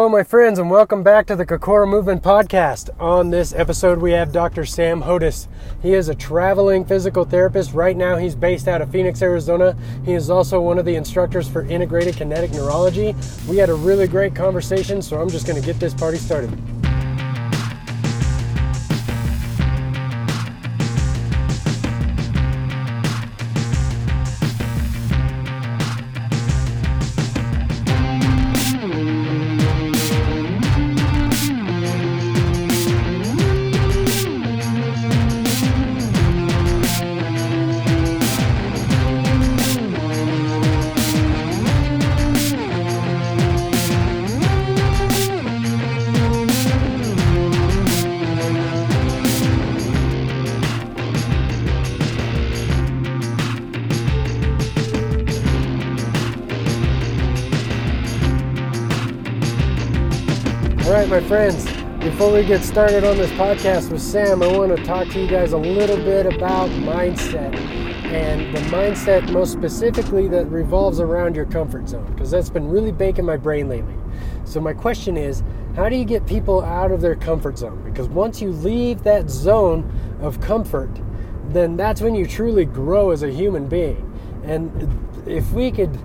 Hello my friends, and welcome back to the Kokora Movement Podcast. On this episode we have Dr. Sam Hodous. He is a traveling physical therapist. Right now he's based out of Phoenix, Arizona. He is also one of the instructors for Integrated Kinetic Neurology. We had a really great conversation, so I'm just going to get this party started. My friends, before we get started on this podcast with Sam, I want to talk to you guys a little bit about mindset, and the mindset most specifically that revolves around your comfort zone, because that's been really baking my brain lately. So my question is, how do you get people out of their comfort zone? Because once you leave that zone of comfort, then that's when you truly grow as a human being. And if we could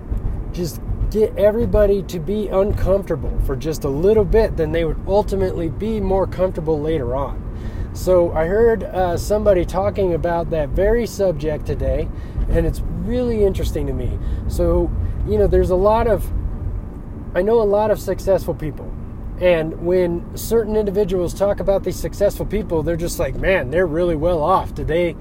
just get everybody to be uncomfortable for just a little bit, then they would ultimately be more comfortable later on. So I heard somebody talking about that very subject today, and it's really interesting to me. So, you know, I know a lot of successful people, and when certain individuals talk about these successful people, they're just like, man, they're really well off. Did they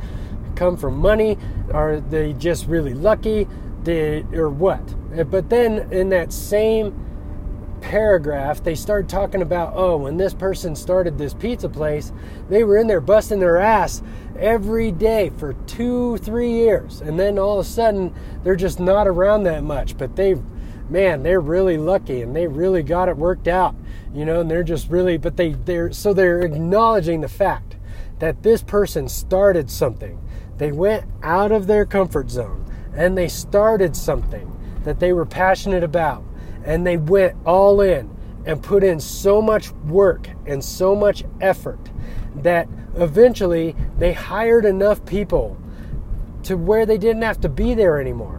come from money? Are they just really lucky? Or what? But then in that same paragraph, they start talking about, oh, when this person started this pizza place, they were in there busting their ass every day for 2-3 years. And then all of a sudden, they're just not around that much. But they're really lucky, and they really got it worked out, you know, and they're just really, so they're acknowledging the fact that this person started something. They went out of their comfort zone. And they started something that they were passionate about, and they went all in and put in so much work and so much effort that eventually they hired enough people to where they didn't have to be there anymore.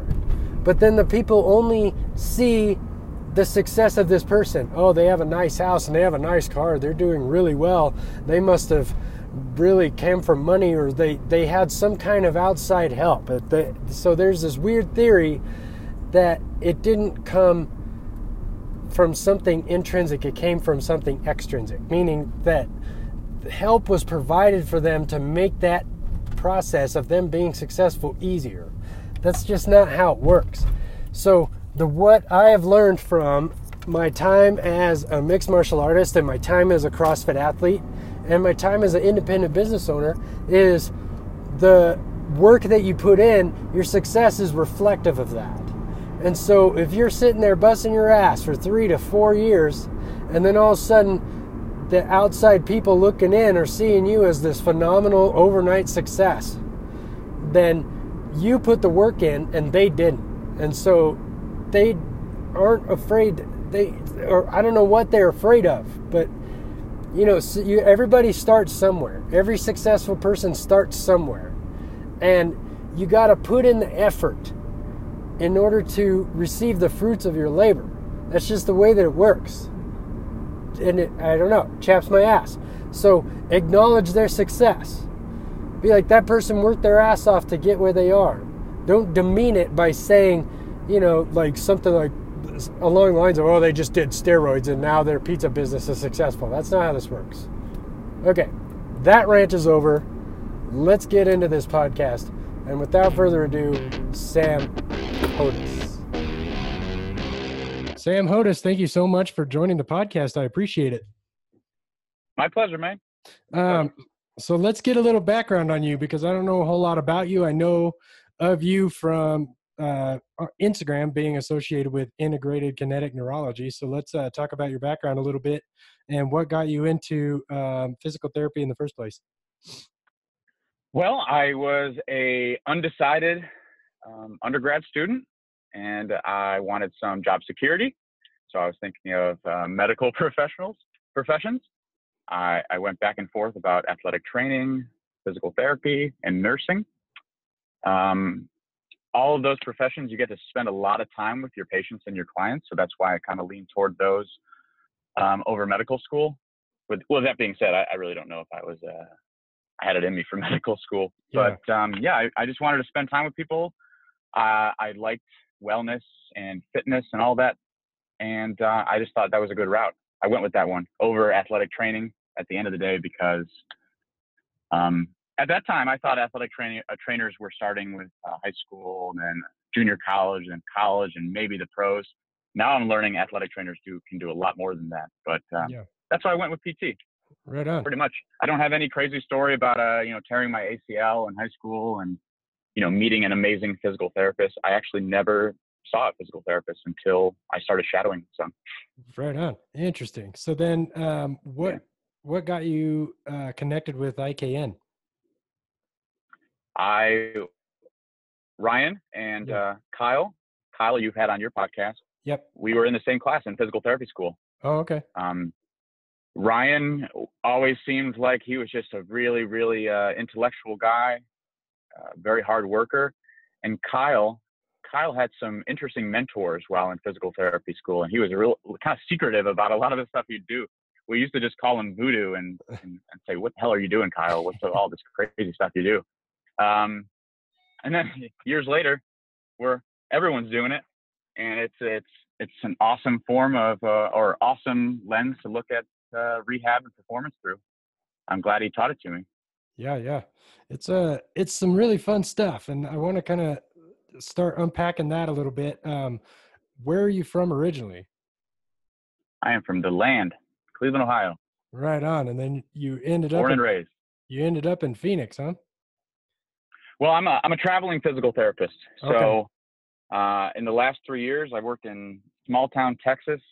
But then the people only see the success of this person. Oh, they have a nice house and they have a nice car. They're doing really well. They must have really came from money, or they had some kind of outside help. So there's this weird theory that it didn't come from something intrinsic, it came from something extrinsic, meaning that help was provided for them to make that process of them being successful easier. That's just not how it works. So what I have learned from my time as a mixed martial artist and my time as a CrossFit athlete and my time as an independent business owner is the work that you put in, your success is reflective of that. And so if you're sitting there busting your ass for 3 to 4 years, and then all of a sudden the outside people looking in are seeing you as this phenomenal overnight success, then you put the work in and they didn't. And so they aren't afraid, I don't know what they're afraid of, but you know, everybody starts somewhere. Every successful person starts somewhere. And you got to put in the effort in order to receive the fruits of your labor. That's just the way that it works. And I don't know, chaps my ass. So acknowledge their success. Be like, that person worked their ass off to get where they are. Don't demean it by saying, you know, like something like, along the lines of, oh, they just did steroids and now their pizza business is successful. That's not how this works. Okay, that rant is over. Let's get into this podcast. And without further ado, Sam Hodous. Sam Hodous, thank you so much for joining the podcast. I appreciate it. My pleasure, man. So let's get a little background on you, because I don't know a whole lot about you. I know of you from Instagram, being associated with Integrated Kinetic Neurology. So let's talk about your background a little bit and what got you into physical therapy in the first place. Well, I was a undecided undergrad student, and I wanted some job security. So I was thinking of medical professions. I went back and forth about athletic training, physical therapy, and nursing. All of those professions, you get to spend a lot of time with your patients and your clients. So that's why I kind of lean toward those over medical school. Well, that being said, I really don't know if I had it in me for medical school. Yeah. But I just wanted to spend time with people. I liked wellness and fitness and all that. And I just thought that was a good route. I went with that one over athletic training at the end of the day, because at that time I thought athletic trainers were starting with high school and then junior college and college and maybe the pros. Now I'm learning athletic trainers can do a lot more than that. But that's why I went with PT. Right on. Pretty much. I don't have any crazy story about tearing my ACL in high school and meeting an amazing physical therapist. I actually never saw a physical therapist until I started shadowing some. Right on. Interesting. So then what got you connected with IKN? Ryan and Kyle, you've had on your podcast. Yep. We were in the same class in physical therapy school. Oh, okay. Ryan always seemed like he was just a really, really intellectual guy, very hard worker. And Kyle had some interesting mentors while in physical therapy school, and he was real kind of secretive about a lot of the stuff he'd do. We used to just call him voodoo and say, "What the hell are you doing, Kyle? What's all this crazy stuff you do?" And then years later, everyone's doing it, and it's an awesome form of or awesome lens to look at rehab and performance through. I'm glad he taught it to me. Yeah, it's some really fun stuff, and I want to kind of start unpacking that a little bit. Where are you from originally? I am from the land, Cleveland, Ohio. Right on. And then you ended up born and raised. You ended up in Phoenix, huh? Well, I'm a traveling physical therapist. So okay. In the last 3 years, I worked in small town Texas,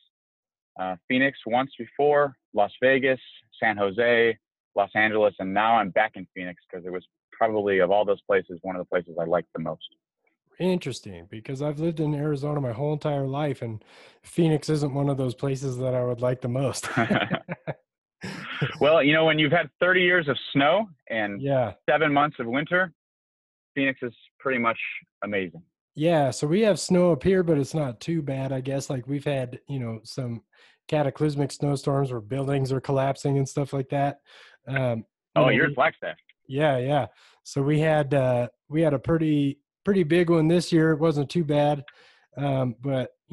Phoenix once before, Las Vegas, San Jose, Los Angeles, and now I'm back in Phoenix because it was probably, of all those places, one of the places I liked the most. Interesting, because I've lived in Arizona my whole entire life, and Phoenix isn't one of those places that I would like the most. Well, when you've had 30 years of snow and 7 months of winter, Phoenix is pretty much amazing. Yeah, so we have snow up here, but it's not too bad, I guess. Like, we've had, some cataclysmic snowstorms where buildings are collapsing and stuff like that. You're in Flagstaff. Yeah. So we had a pretty big one this year. It wasn't too bad. There's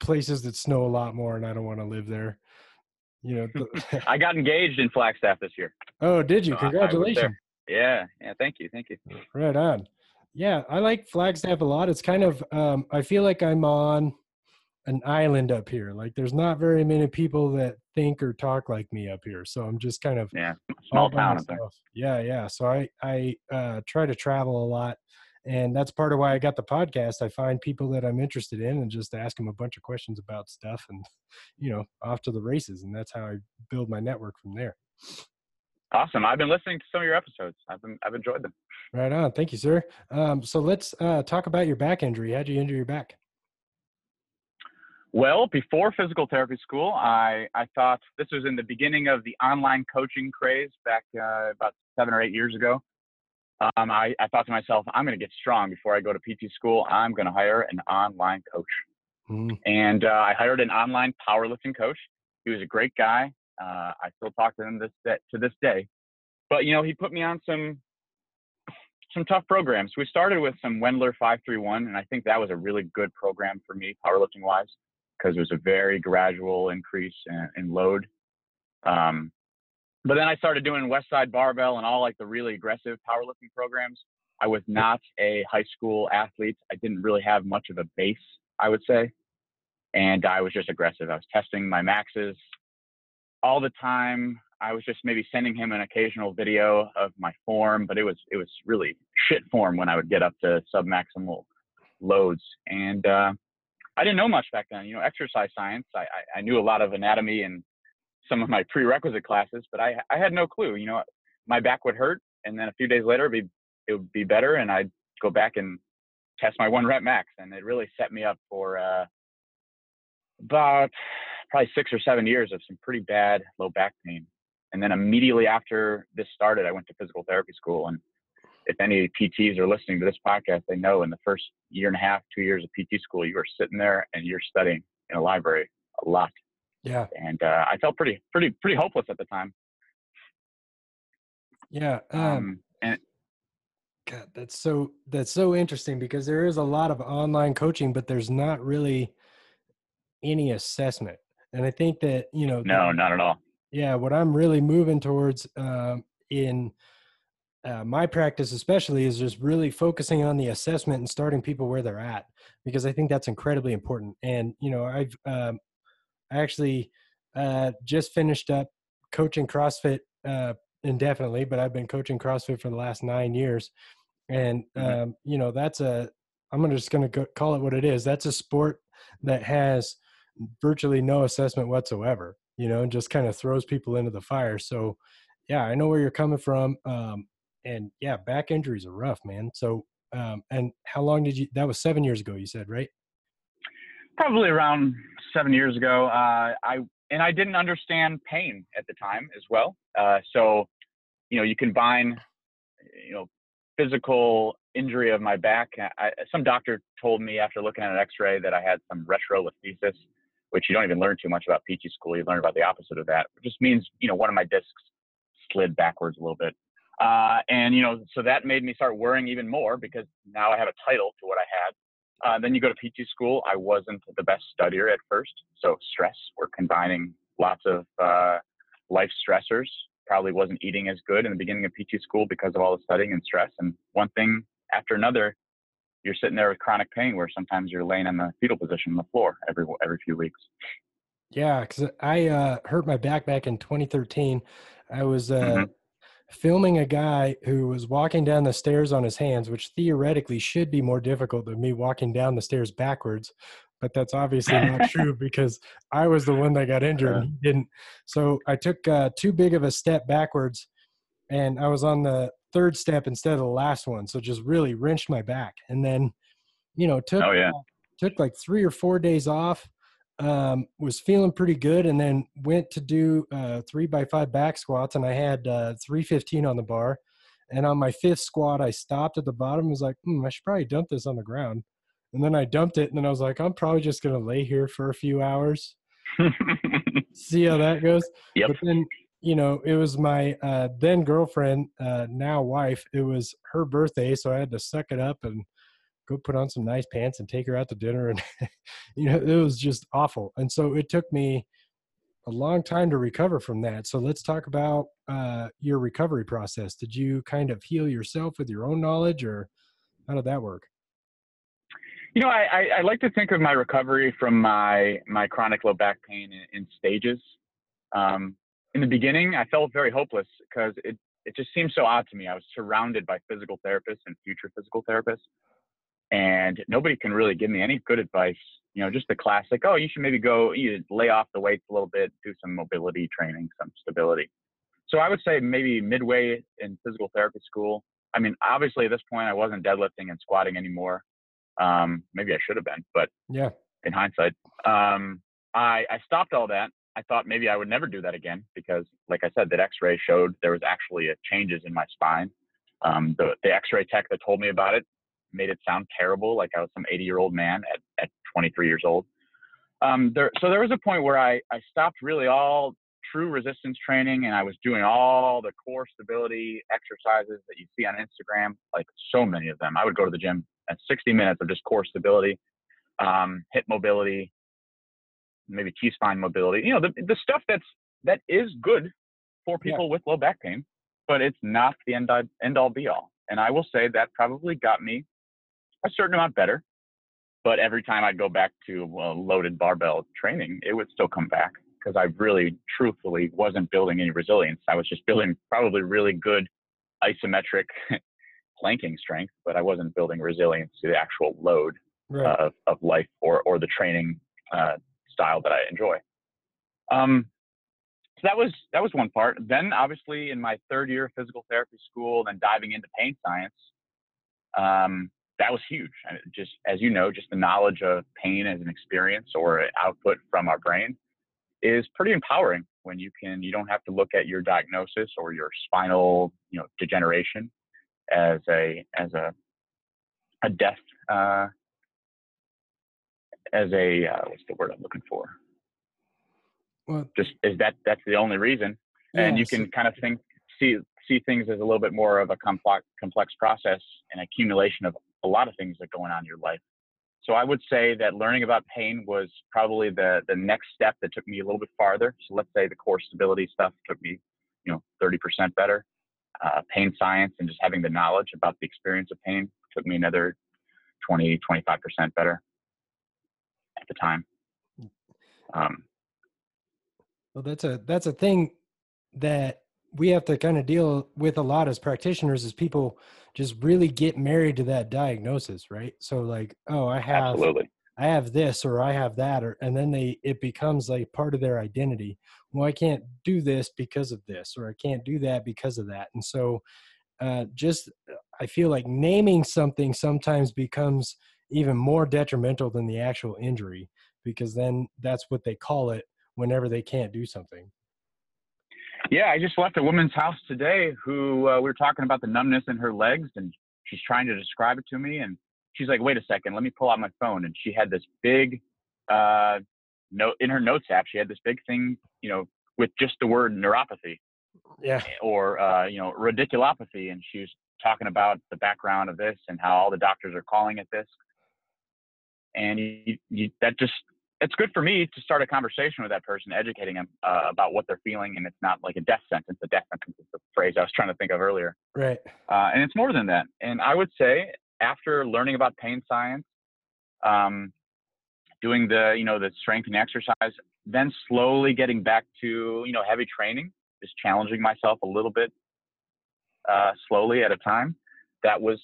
places that snow a lot more, and I don't want to live there. I got engaged in Flagstaff this year. Oh, did you? So congratulations. Yeah. Thank you. Right on. Yeah. I like Flagstaff a lot. It's kind of, I feel like I'm on an island up here. Like, there's not very many people that think or talk like me up here, so I'm just kind of small town up there. Yeah. So I try to travel a lot, and that's part of why I got the podcast. I find people that I'm interested in and just ask them a bunch of questions about stuff, and off to the races, and that's how I build my network from there. Awesome. I've been listening to some of your episodes. I've enjoyed them. Right on. Thank you, sir. So let's talk about your back injury. How'd you injure your back? Well, before physical therapy school, I thought this was in the beginning of the online coaching craze back about 7 or 8 years ago. I thought to myself, I'm going to get strong before I go to PT school. I'm going to hire an online coach. Mm. And I hired an online powerlifting coach. He was a great guy. I still talk to him to this day. But, he put me on some tough programs. We started with some Wendler 531, and I think that was a really good program for me, powerlifting-wise, because it was a very gradual increase in load. But then I started doing West Side Barbell and all, like, the really aggressive powerlifting programs. I was not a high school athlete. I didn't really have much of a base, I would say. And I was just aggressive. I was testing my maxes all the time. I was just maybe sending him an occasional video of my form, but it was really shit form when I would get up to submaximal loads. And, I didn't know much back then, exercise science. I knew a lot of anatomy and some of my prerequisite classes, but I had no clue. My back would hurt, and then a few days later it would be better, and I'd go back and test my 1 rep max, and it really set me up for about probably 6 or 7 years of some pretty bad low back pain. And then immediately after this started, I went to physical therapy school. And if any PTs are listening to this podcast, they know in the first 1.5 to 2 years of PT school, you are sitting there and you're studying in a library a lot. Yeah. And I felt pretty hopeless at the time. Yeah. And God, that's so interesting, because there is a lot of online coaching, but there's not really any assessment. And I think that, you know, no, not at all. Yeah. What I'm really moving towards in my practice especially is just really focusing on the assessment and starting people where they're at, because I think that's incredibly important. And, you know, I've actually just finished up coaching CrossFit indefinitely, but I've been coaching CrossFit for the last 9 years. And, you know, I'm just going to call it what it is. That's a sport that has virtually no assessment whatsoever, you know, and just kind of throws people into the fire. So yeah, I know where you're coming from. And yeah, back injuries are rough, man. So, and how long that was 7 years ago, you said, right? Probably around 7 years ago. I didn't understand pain at the time as well. So, you know, you combine, you know, physical injury of my back. Some doctor told me after looking at an x-ray that I had some retrolithiasis, which you don't even learn too much about PT school. You learn about the opposite of that, which just means, you know, one of my discs slid backwards a little bit. And, you know, so that made me start worrying even more, because now I have a title to what I had. Then you go to PT school. I wasn't the best studier at first. So stress, we're combining lots of life stressors. Probably wasn't eating as good in the beginning of PT school because of all the studying and stress. And one thing after another, you're sitting there with chronic pain where sometimes you're laying in the fetal position on the floor every few weeks. Yeah, because I hurt my back in 2013. I was filming a guy who was walking down the stairs on his hands, which theoretically should be more difficult than me walking down the stairs backwards, but that's obviously not true, because I was the one that got injured and he didn't. So I took too big of a step backwards, and I was on the third step instead of the last one, so just really wrenched my back. And then, you know, took like 3 or 4 days off, was feeling pretty good, and then went to do 3x5 back squats, and I had 315 on the bar. And on my fifth squat, I stopped at the bottom and was like, I should probably dump this on the ground. And then I dumped it, and then I was like, I'm probably just going to lay here for a few hours, see how that goes. Yep. But then, you know, it was my then girlfriend, now wife. It was her birthday, so I had to suck it up and go put on some nice pants and take her out to dinner. And, you know, it was just awful. And so it took me a long time to recover from that. So let's talk about your recovery process. Did you kind of heal yourself with your own knowledge, or how did that work? You know, I like to think of my recovery from my chronic low back pain in stages. In the beginning, I felt very hopeless because it just seemed so odd to me. I was surrounded by physical therapists and future physical therapists, and nobody can really give me any good advice. You know, just the classic, you should maybe lay off the weights a little bit, do some mobility training, some stability. So I would say maybe midway in physical therapy school. I mean, obviously at this point, I wasn't deadlifting and squatting anymore. Maybe I should have been, but yeah, in hindsight, I stopped all that. I thought maybe I would never do that again, because like I said, that x-ray showed there was actually changes in my spine. The x-ray tech that told me about it made it sound terrible. Like I was some 80-year-old man at 23 years old. So there was a point where I stopped really all true resistance training, and I was doing all the core stability exercises that you see on Instagram, like so many of them. I would go to the gym at 60 minutes of just core stability, hip mobility, maybe T-spine mobility, you know, the stuff that is good for people with low back pain, but it's not the end all be all. And I will say that probably got me a certain amount better, but every time I'd go back to loaded barbell training, it would still come back, because I really truthfully wasn't building any resilience. I was just building probably really good isometric planking strength, but I wasn't building resilience to the actual load of life or the training style that I enjoy. So that was one part. Then obviously in my third year of physical therapy school, then diving into pain science, that was huge. And it just, as you know, just the knowledge of pain as an experience or an output from our brain is pretty empowering when you can, you don't have to look at your diagnosis or your spinal, degeneration as a death, what's the word I'm looking for? What? Just is that's the only reason. Yeah, and you can kind of see things as a little bit more of a complex process and accumulation of a lot of things that are going on in your life. So I would say that learning about pain was probably the next step that took me a little bit farther. So let's say the core stability stuff took me, 30% better. Pain science and just having the knowledge about the experience of pain took me another 20-25% better at the time. Well, that's a thing that we have to kind of deal with a lot as practitioners, is people just really get married to that diagnosis, right? So like, oh, I have this or I have that, and then it becomes like part of their identity. Well, I can't do this because of this, or I can't do that because of that. And so just, I feel like naming something sometimes becomes even more detrimental than the actual injury, because then that's what they call it whenever they can't do something. Yeah, I just left a woman's house today who we were talking about the numbness in her legs, and she's trying to describe it to me. And she's like, wait a second, let me pull out my phone. And she had this big note in her notes app. She had this big thing, with just the word neuropathy. Yeah. Or, radiculopathy. And she was talking about the background of this and how all the doctors are calling it this. And it's good for me to start a conversation with that person, educating them about what they're feeling. And it's not like a death sentence. A death sentence is the phrase I was trying to think of earlier. Right. And it's more than that. And I would say after learning about pain science, doing the, the strength and exercise, then slowly getting back to, heavy training, just challenging myself a little bit slowly at a time. That was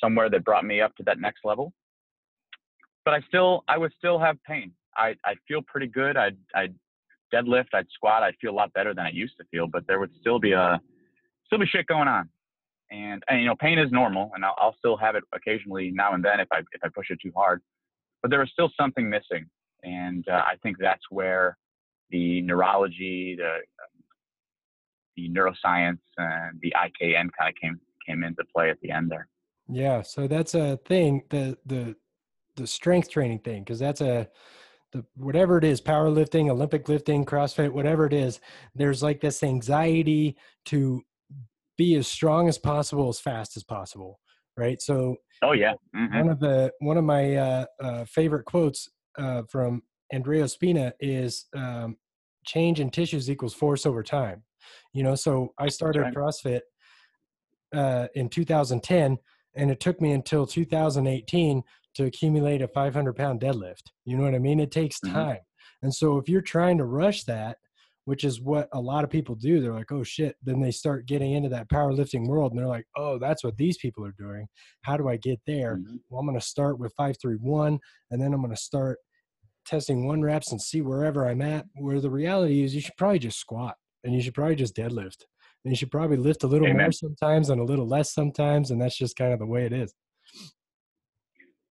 somewhere that brought me up to that next level. But I would still have pain. I feel pretty good. I'd deadlift, I'd squat, I'd feel a lot better than I used to feel, but there would still be shit going on. And pain is normal, and I'll still have it occasionally now and then if I push it too hard. But there was still something missing. And I think that's where the neurology, the neuroscience, and the IKN kind of came into play at the end there. Yeah, so that's a thing, the strength training thing, because that's whatever it is, powerlifting, Olympic lifting, CrossFit, whatever it is, there's like this anxiety to be as strong as possible, as fast as possible, right? So, oh yeah, mm-hmm. one of my favorite quotes from Andrea Spina is change in tissues equals force over time. So I started CrossFit in 2010, and it took me until 2018 to accumulate a 500-pound deadlift. You know what I mean? It takes time. Mm-hmm. And so if you're trying to rush that, which is what a lot of people do, they're like, oh shit. Then they start getting into that powerlifting world, and they're like, oh, that's what these people are doing. How do I get there? Mm-hmm. Well, I'm going to start with 531, and then I'm going to start testing 1 reps and see wherever I'm at. Where the reality is you should probably just squat, and you should probably just deadlift, and you should probably lift a little more sometimes and a little less sometimes. And that's just kind of the way it is.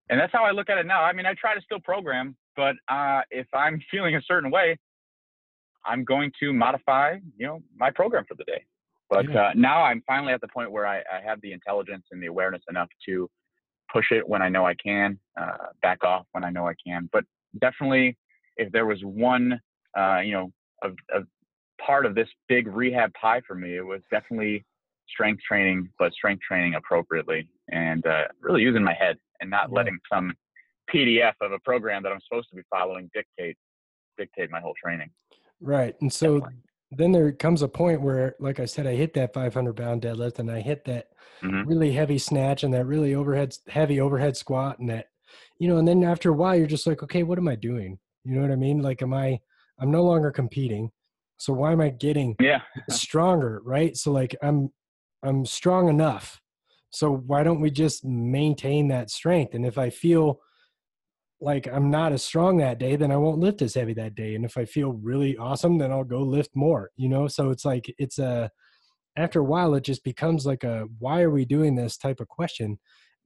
And that's how I look at it now. I mean, I try to still program, but if I'm feeling a certain way, I'm going to modify, my program for the day. But now I'm finally at the point where I have the intelligence and the awareness enough to push it when I know I can, back off when I know I can. But definitely, if there was one, a part of this big rehab pie for me, it was definitely strength training, but strength training appropriately and really using my head. And not letting some PDF of a program that I'm supposed to be following dictate my whole training. Right. And so then there comes a point where, like I said, I hit that 500-pound deadlift, and I hit that really heavy snatch and that really heavy overhead squat, and that, and then after a while you're just like, okay, what am I doing? You know what I mean? Like, I'm no longer competing. So why am I getting stronger? Right. So like, I'm strong enough. So why don't we just maintain that strength? And if I feel like I'm not as strong that day, then I won't lift as heavy that day. And if I feel really awesome, then I'll go lift more, So it's like, after a while, it just becomes like a, why are we doing this type of question?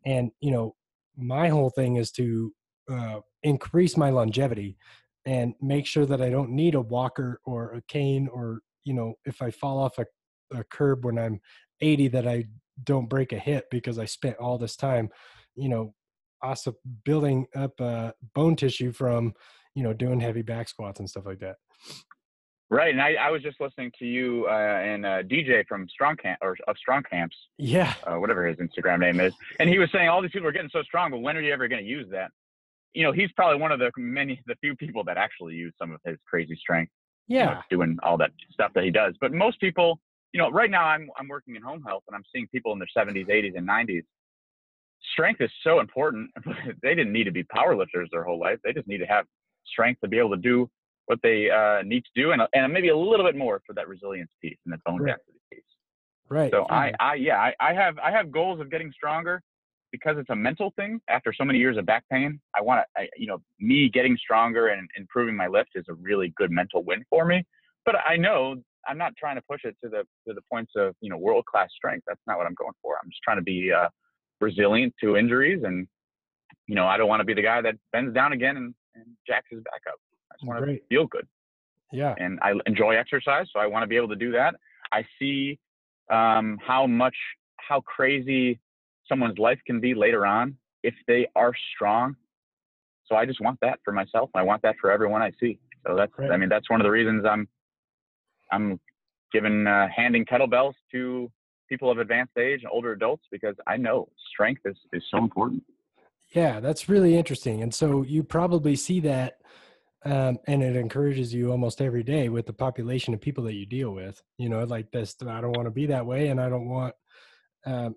And, my whole thing is to increase my longevity and make sure that I don't need a walker or a cane, or, you know, if I fall off a curb when I'm 80, that I don't break a hip because I spent all this time, you know, also building up bone tissue from, you know, doing heavy back squats and stuff like that. Right. And I was just listening to you and DJ from Strong Camp, or of Strong Camps. Yeah. Whatever his Instagram name is. And he was saying all these people are getting so strong, but when are you ever going to use that? You know, he's probably one of the few people that actually use some of his crazy strength. Yeah. You know, doing all that stuff that he does. But most people, you know, right now I'm working in home health and I'm seeing people in their 70s, 80s, and 90s. Strength is so important. They didn't need to be powerlifters their whole life. They just need to have strength to be able to do what they need to do, and maybe a little bit more for that resilience piece and that bone density piece. Right. So I have goals of getting stronger because it's a mental thing. After so many years of back pain, me getting stronger and improving my lift is a really good mental win for me. But I know I'm not trying to push it to the points of, you know, world-class strength. That's not what I'm going for. I'm just trying to be resilient to injuries, and, you know, I don't want to be the guy that bends down again and jacks his back up. I just want to feel good. Yeah. And I enjoy exercise, so I want to be able to do that. I see how crazy someone's life can be later on if they are strong. So I just want that for myself. I want that for everyone I see. So that's, right. I mean, that's one of the reasons I'm handing kettlebells to people of advanced age and older adults, because I know strength is so important. Yeah, that's really interesting. And so you probably see that, and it encourages you almost every day with the population of people that you deal with, you know, like this, I don't want to be that way, and I don't want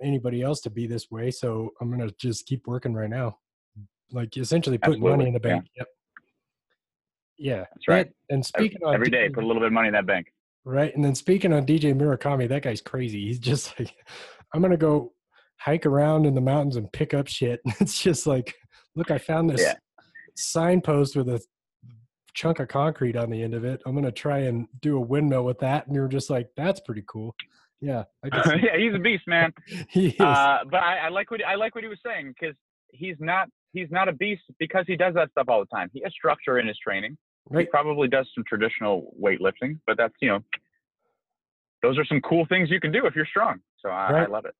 anybody else to be this way. So I'm going to just keep working right now. Like essentially putting money in the bank. Yeah. Yep. Yeah. That's right. And speaking every day, put a little bit of money in that bank. Right. And then speaking on DJ Murakami, that guy's crazy. He's just like, I'm going to go hike around in the mountains and pick up shit. It's just like, look, I found this signpost with a chunk of concrete on the end of it. I'm going to try and do a windmill with that. And you're just like, that's pretty cool. Yeah. Yeah. He's a beast, man. He is. But I like what he was saying, because he's not a beast because he does that stuff all the time. He has structure in his training. Right. He probably does some traditional weightlifting, but that's, you know, those are some cool things you can do if you're strong. So I love it.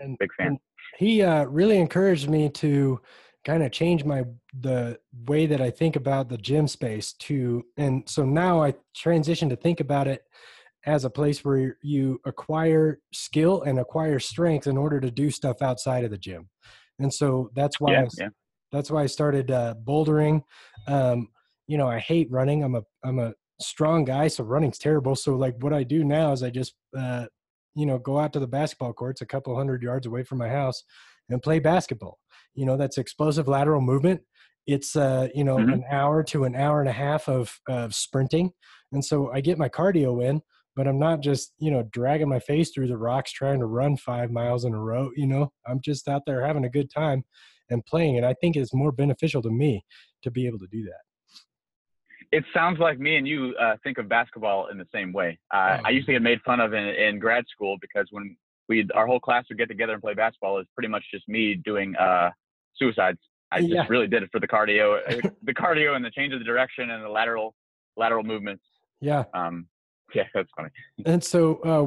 I'm a big fan. And he really encouraged me to kind of change the way that I think about the gym space to, and so now I transition to think about it as a place where you acquire skill and acquire strength in order to do stuff outside of the gym. And so that's why I started bouldering. You know, I hate running. I'm a strong guy, so running's terrible. So like what I do now is I just you know, go out to the basketball courts a couple hundred yards away from my house and play basketball. You know, that's explosive lateral movement. It's, you know, an hour to an hour and a half of sprinting. And so I get my cardio in, but I'm not just, you know, dragging my face through the rocks trying to run 5 miles in a row. You know, I'm just out there having a good time and playing. And I think it's more beneficial to me to be able to do that. It sounds like me and you think of basketball in the same way. I used to get made fun of in grad school, because when our whole class would get together and play basketball, is pretty much just me doing suicides. I just really did it for the cardio, and the change of the direction and the lateral movements. Yeah. Yeah, that's funny. And so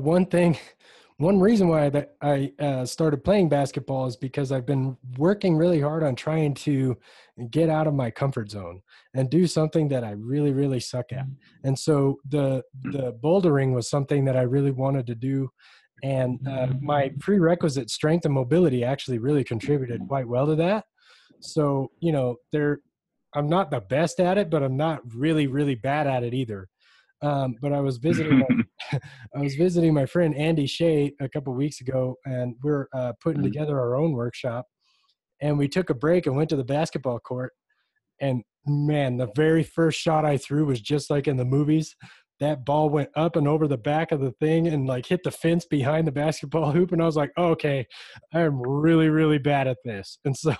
one reason why that I started playing basketball is because I've been working really hard on trying to get out of my comfort zone and do something that I really, really suck at. And so the bouldering was something that I really wanted to do. And my prerequisite strength and mobility actually really contributed quite well to that. So, you know, I'm not the best at it, but I'm not really, really bad at it either. But I was visiting my friend Andy Shea a couple of weeks ago, and we're putting together our own workshop. And we took a break and went to the basketball court. And, man, the very first shot I threw was just like in the movies. That ball went up and over the back of the thing and like hit the fence behind the basketball hoop. And I was like, oh, okay, I'm really, really bad at this. And so,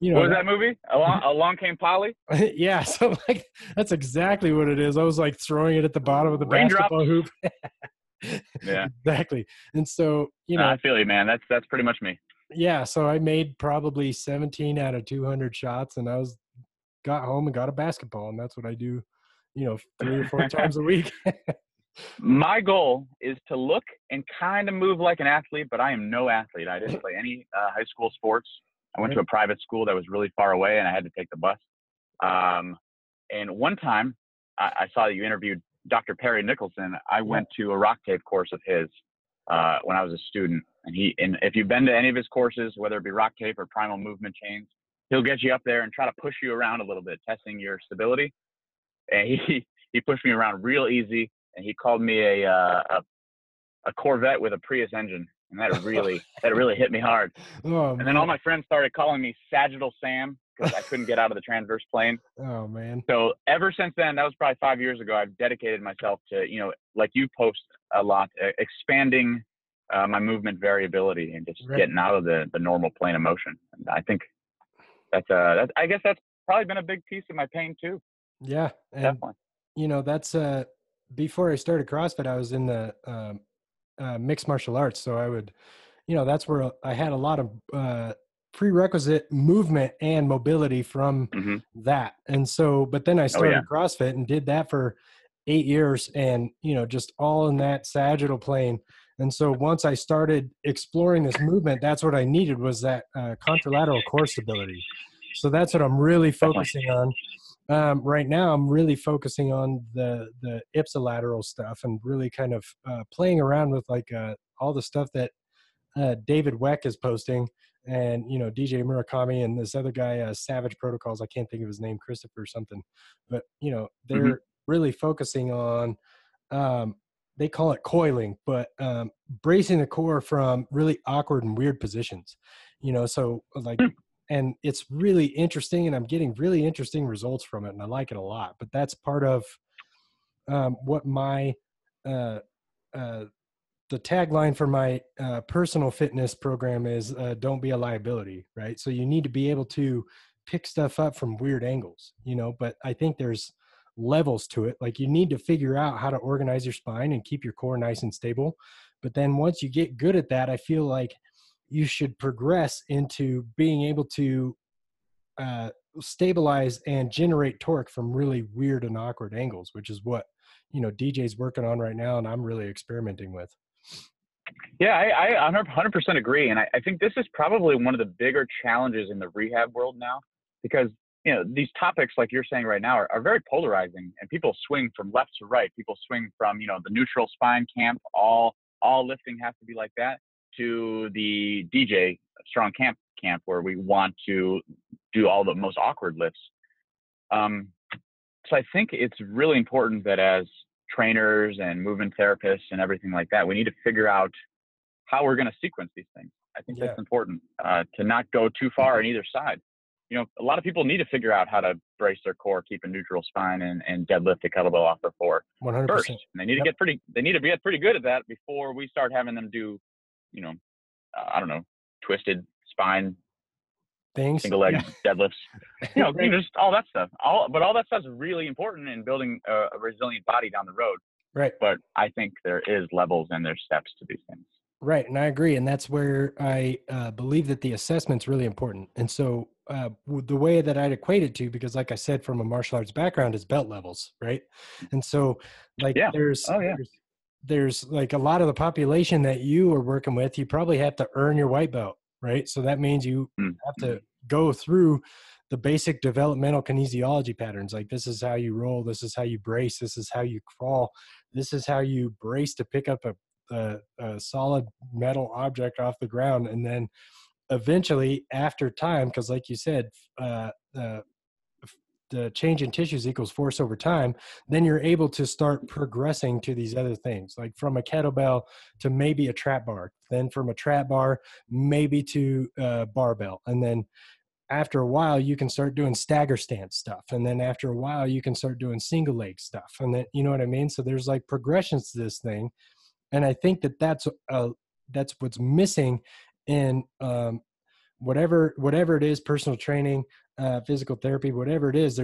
you know, what was that movie? Along Came Polly. Yeah. So like, that's exactly what it is. I was like throwing it at the bottom of the basketball hoop. Yeah, exactly. And so, you know, I feel you, man. That's pretty much me. yeah, so I made probably 17 out of 200 shots, and I got home and got a basketball, and that's what I do, you know, 3 or 4 times a week. My goal is to look and kind of move like an athlete, but I am no athlete. I didn't play any high school sports. I went to a private school that was really far away, and I had to take the bus. And one time, I saw that you interviewed Dr. Perry Nicholson. I went to a Rock Tape course of his when I was a student. And if you've been to any of his courses, whether it be Rock Tape or Primal Movement Chains, he'll get you up there and try to push you around a little bit, testing your stability. And he pushed me around real easy, and he called me a Corvette with a Prius engine. And that really hit me hard. Oh, and then all my friends started calling me Sagittal Sam because I couldn't get out of the transverse plane. Oh, man. So ever since then, that was probably 5 years ago, I've dedicated myself to, you know, like you post a lot, expanding my movement variability and just getting out of the normal plane of motion. And I think that's I guess that's probably been a big piece of my pain too. Yeah. And, definitely. You know, that's before I started CrossFit, I was in the mixed martial arts. So I would, you know, that's where I had a lot of prerequisite movement and mobility from that. And so, but then I started CrossFit and did that for 8 years and, you know, just all in that sagittal plane. And so once I started exploring this movement, that's what I needed was that contralateral core stability. So that's what I'm really focusing on. Right now, I'm really focusing on the ipsilateral stuff and really kind of playing around with like all the stuff that David Weck is posting, and you know DJ Murakami and this other guy Savage Protocols. I can't think of his name, Christopher or something, but you know they're really focusing on. They call it coiling, but bracing the core from really awkward and weird positions. You know, so like. And it's really interesting, and I'm getting really interesting results from it, and I like it a lot. But that's part of what my the tagline for my personal fitness program is: "Don't be a liability." Right. So you need to be able to pick stuff up from weird angles, you know. But I think there's levels to it. Like you need to figure out how to organize your spine and keep your core nice and stable. But then once you get good at that, I feel like you should progress into being able to stabilize and generate torque from really weird and awkward angles, which is what, you know, DJ's working on right now. And I'm really experimenting with. Yeah, I 100% agree. And I think this is probably one of the bigger challenges in the rehab world now, because, you know, these topics, like you're saying right now, are very polarizing, and people swing from left to right. People swing from, you know, the neutral spine camp, all lifting has to be like that, to the DJ Strong camp where we want to do all the most awkward lifts. So I think it's really important that as trainers and movement therapists and everything like that, we need to figure out how we're going to sequence these things. I think that's important to not go too far on either side. You know, a lot of people need to figure out how to brace their core, keep a neutral spine, and deadlift the kettlebell off their floor 100%. First. And they need to get pretty good at that before we start having them do, you know, I don't know, twisted spine, things, single leg deadlifts, you know, just all that stuff. But all that stuff's really important in building a resilient body down the road. Right. But I think there is levels and there's steps to these things. Right. And I agree. And that's where I believe that the assessment's really important. And so the way that I'd equate it to, because like I said, from a martial arts background, is belt levels. Right. And so like there's like a lot of the population that you are working with, you probably have to earn your white belt, right? So that means you have to go through the basic developmental kinesiology patterns. Like this is how you roll. This is how you brace. This is how you crawl. This is how you brace to pick up a solid metal object off the ground. And then eventually after time, because like you said, the change in tissues equals force over time, then you're able to start progressing to these other things, like from a kettlebell to maybe a trap bar, then from a trap bar, maybe to a barbell. And then after a while, you can start doing stagger stance stuff. And then after a while, you can start doing single leg stuff. And then, you know what I mean? So there's like progressions to this thing. And I think that that's what's missing in whatever it is, personal training, physical therapy, whatever it is,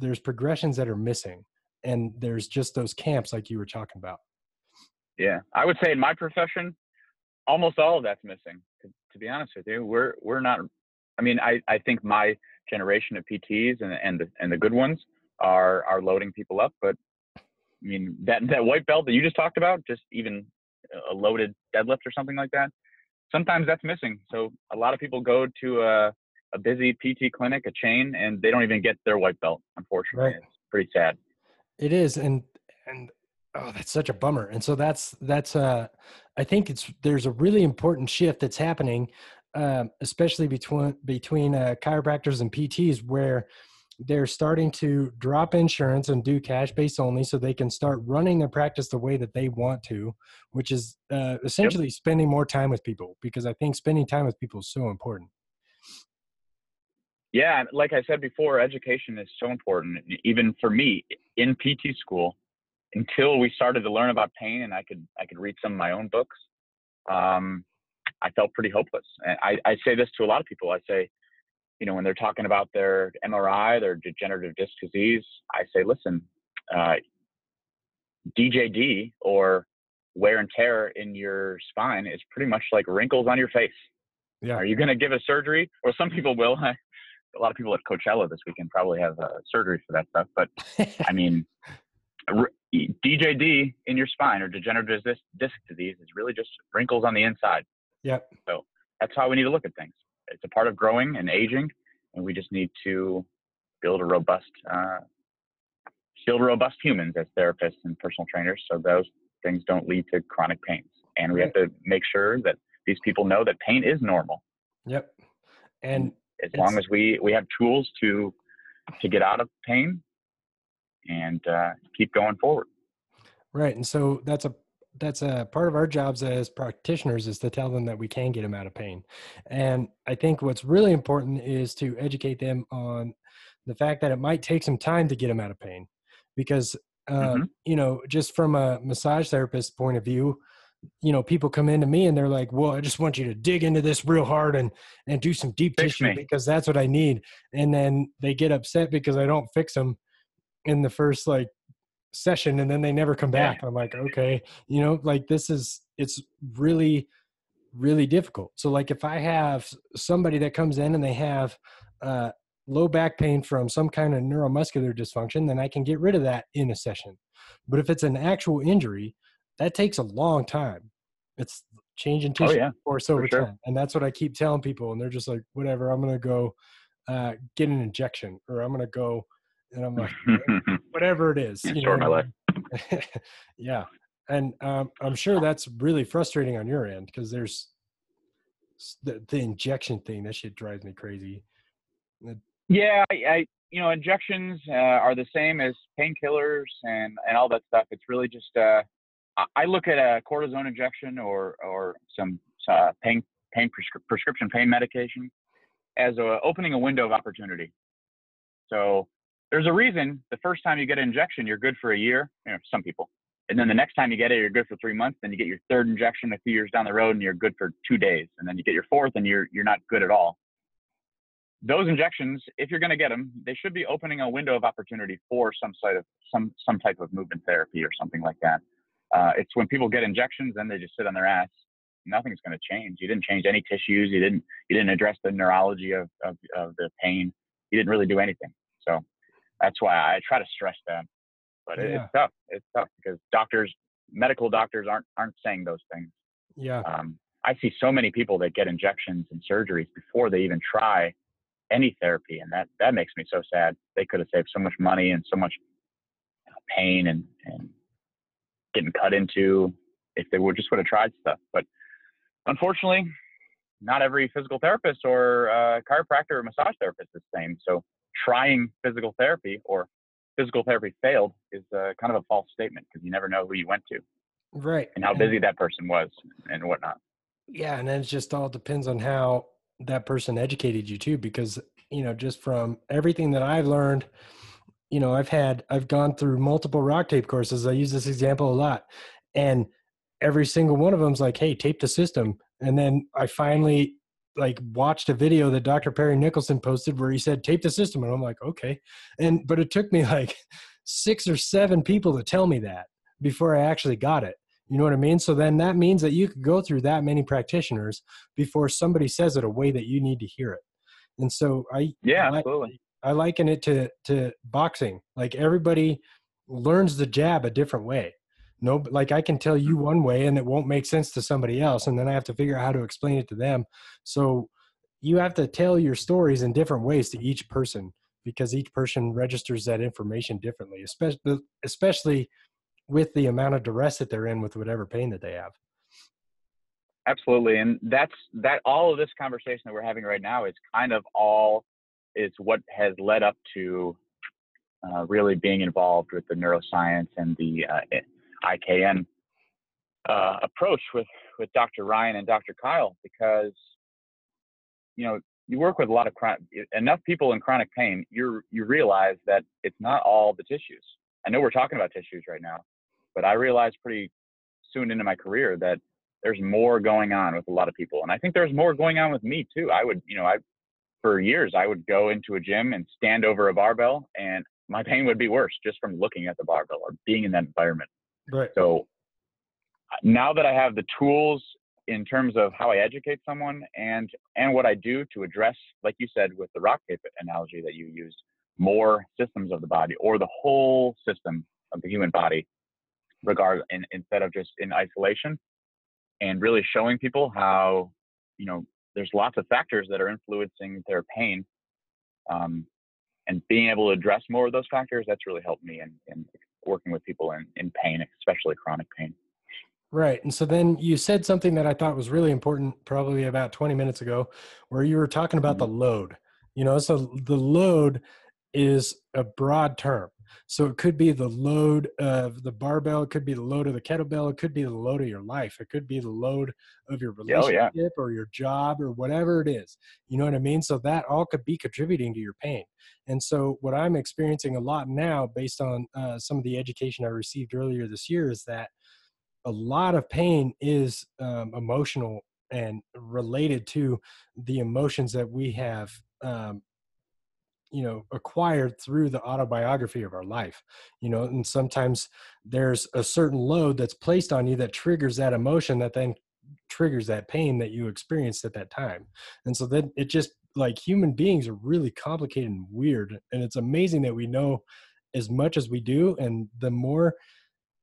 there's progressions that are missing, and there's just those camps like you were talking about. Yeah. I would say in my profession, almost all of that's missing, to be honest with you. We're not, I mean, I think my generation of PTs and the good ones are loading people up, but I mean, that white belt that you just talked about, just even a loaded deadlift or something like that, sometimes that's missing. So a lot of people go to a busy PT clinic, a chain, and they don't even get their white belt, unfortunately. Right. It's pretty sad. It is. And oh, that's such a bummer. And so that's I think there's a really important shift that's happening, especially between chiropractors and PTs, where they're starting to drop insurance and do cash-based only so they can start running their practice the way that they want to, which is essentially spending more time with people, because I think spending time with people is so important. Yeah, like I said before, education is so important. Even for me, in PT school, until we started to learn about pain and I could read some of my own books, I felt pretty hopeless. And I say this to a lot of people. I say, you know, when they're talking about their MRI, their degenerative disc disease, I say, listen, DJD or wear and tear in your spine is pretty much like wrinkles on your face. Yeah. Are you going to give a surgery? Or some people will. A lot of people at Coachella this weekend probably have surgery for that stuff. But I mean, DJD in your spine or degenerative disc disease is really just wrinkles on the inside. Yep. So that's how we need to look at things. It's a part of growing and aging, and we just need to build robust humans as therapists and personal trainers, so those things don't lead to chronic pains. And we have to make sure that these people know that pain is normal. Yep. And as long as we have tools to get out of pain and keep going forward. Right. And so that's a part of our jobs as practitioners is to tell them that we can get them out of pain. And I think what's really important is to educate them on the fact that it might take some time to get them out of pain, because, you know, just from a massage therapist point of view, you know, people come into me and they're like, well, I just want you to dig into this real hard and do some deep tissue because that's what I need. And then they get upset because I don't fix them in the first like session, and then they never come back. I'm like, okay, you know, like it's really, really difficult. So like if I have somebody that comes in and they have low back pain from some kind of neuromuscular dysfunction, then I can get rid of that in a session. But if it's an actual injury, that takes a long time. It's changing tissue course over time. And that's what I keep telling people. And they're just like, whatever, I'm going to go get an injection, or I'm going to go, and I'm like, whatever it is. You know, my life. Yeah. And I'm sure that's really frustrating on your end, because there's the injection thing. That shit drives me crazy. Yeah. I you know, injections are the same as painkillers and all that stuff. It's really just, I look at a cortisone injection or some prescription pain medication as opening a window of opportunity. So there's a reason the first time you get an injection, you're good for a year, you know, some people. And then the next time you get it, you're good for 3 months. Then you get your third injection a few years down the road and you're good for 2 days. And then you get your fourth and you're not good at all. Those injections, if you're going to get them, they should be opening a window of opportunity for some type of movement therapy or something like that. It's when people get injections and they just sit on their ass, nothing's going to change. You didn't change any tissues. You didn't address the neurology of the pain. You didn't really do anything. So that's why I try to stress that, but it's tough. It's tough because medical doctors aren't saying those things. Yeah. I see so many people that get injections and surgeries before they even try any therapy. And that makes me so sad. They could have saved so much money and so much pain and getting cut into if they would have tried stuff. But unfortunately, not every physical therapist or chiropractor or massage therapist is the same. So trying physical therapy or physical therapy failed is kind of a false statement, because you never know who you went to, right? And how busy that person was and whatnot. Yeah. And then it just all depends on how that person educated you too, because, you know, just from everything that I've learned, you know, I've gone through multiple Rock Tape courses. I use this example a lot, and every single one of them's like, hey, tape the system. And then I finally like watched a video that Dr. Perry Nicholson posted where he said, tape the system. And I'm like, okay. But it took me like 6 or 7 people to tell me that before I actually got it. You know what I mean? So then that means that you could go through that many practitioners before somebody says it a way that you need to hear it. And so I liken it to boxing. Like, everybody learns the jab a different way. No, like, I can tell you one way and it won't make sense to somebody else, and then I have to figure out how to explain it to them. So you have to tell your stories in different ways to each person, because each person registers that information differently, especially with the amount of duress that they're in with whatever pain that they have. Absolutely. And that's all of this conversation that we're having right now is kind of all is what has led up to really being involved with the neuroscience and the IKN approach with Dr. Ryan and Dr. Kyle, because, you know, you work with a lot of enough people in chronic pain, you realize that it's not all the tissues. I know we're talking about tissues right now, but I realized pretty soon into my career that there's more going on with a lot of people. And I think there's more going on with me too. I would, you know, for years, I would go into a gym and stand over a barbell and my pain would be worse just from looking at the barbell or being in that environment. Right. So now that I have the tools in terms of how I educate someone and what I do to address, like you said, with the rock tape analogy that you used, more systems of the body or the whole system of the human body regardless, instead of just in isolation, and really showing people how, you know, there's lots of factors that are influencing their pain, and being able to address more of those factors, that's really helped me in working with people in pain, especially chronic pain. Right. And so then you said something that I thought was really important, probably about 20 minutes ago, where you were talking about the load. You know, so the load is a broad term. So it could be the load of the barbell. It could be the load of the kettlebell. It could be the load of your life. It could be the load of your relationship or your job or whatever it is. You know what I mean? So that all could be contributing to your pain. And so what I'm experiencing a lot now, based on some of the education I received earlier this year, is that a lot of pain is emotional and related to the emotions that we have you know, acquired through the autobiography of our life, you know, and sometimes there's a certain load that's placed on you that triggers that emotion that then triggers that pain that you experienced at that time. And so then it just, like, human beings are really complicated and weird. And it's amazing that we know as much as we do. And the more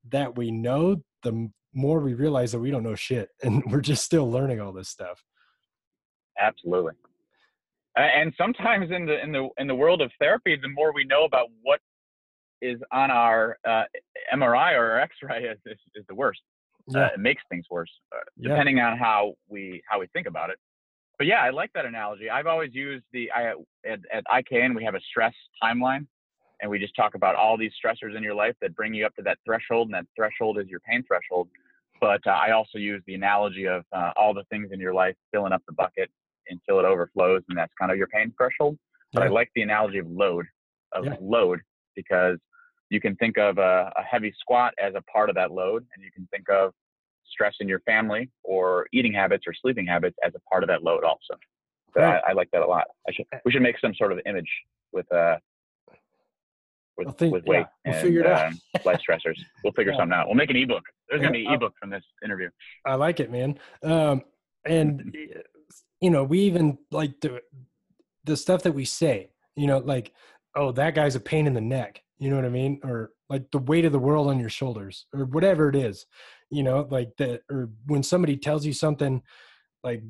that we know, the more we realize that we don't know shit, and we're just still learning all this stuff. Absolutely. And sometimes in the world of therapy, the more we know about what is on our MRI or our X-ray is the worst. Yeah. It makes things worse, depending on how we think about it. But yeah, I like that analogy. I've always used at IKN, we have a stress timeline, and we just talk about all these stressors in your life that bring you up to that threshold, and that threshold is your pain threshold. But I also use the analogy of all the things in your life filling up the bucket until it overflows, and that's kind of your pain threshold. But I like the analogy of load because you can think of a heavy squat as a part of that load, and you can think of stress in your family or eating habits or sleeping habits as a part of that load also. So I like that a lot. We should make some sort of image with weight and life stressors. We'll figure something out. We'll make an ebook. There's going to be an ebook from this interview. I like it, man. And you know, we even like the stuff that we say, you know, like, oh, that guy's a pain in the neck. You know what I mean? Or like the weight of the world on your shoulders or whatever it is, you know, like that. Or when somebody tells you something, like,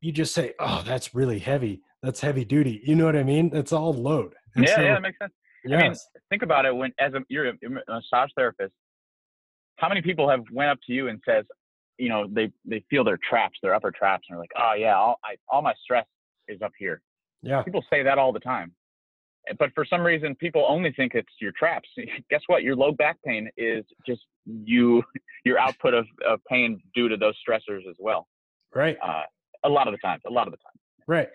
you just say, oh, that's really heavy. That's heavy duty. You know what I mean? That's all load. And that makes sense. Yes. I mean, think about it when, you're a massage therapist, how many people have went up to you and says, you know, they feel their traps, their upper traps, and they're like, oh yeah, all my stress is up here. Yeah. People say that all the time. But for some reason, people only think it's your traps. Guess what? Your low back pain is just your output of pain due to those stressors as well. Right. A lot of the time. Right.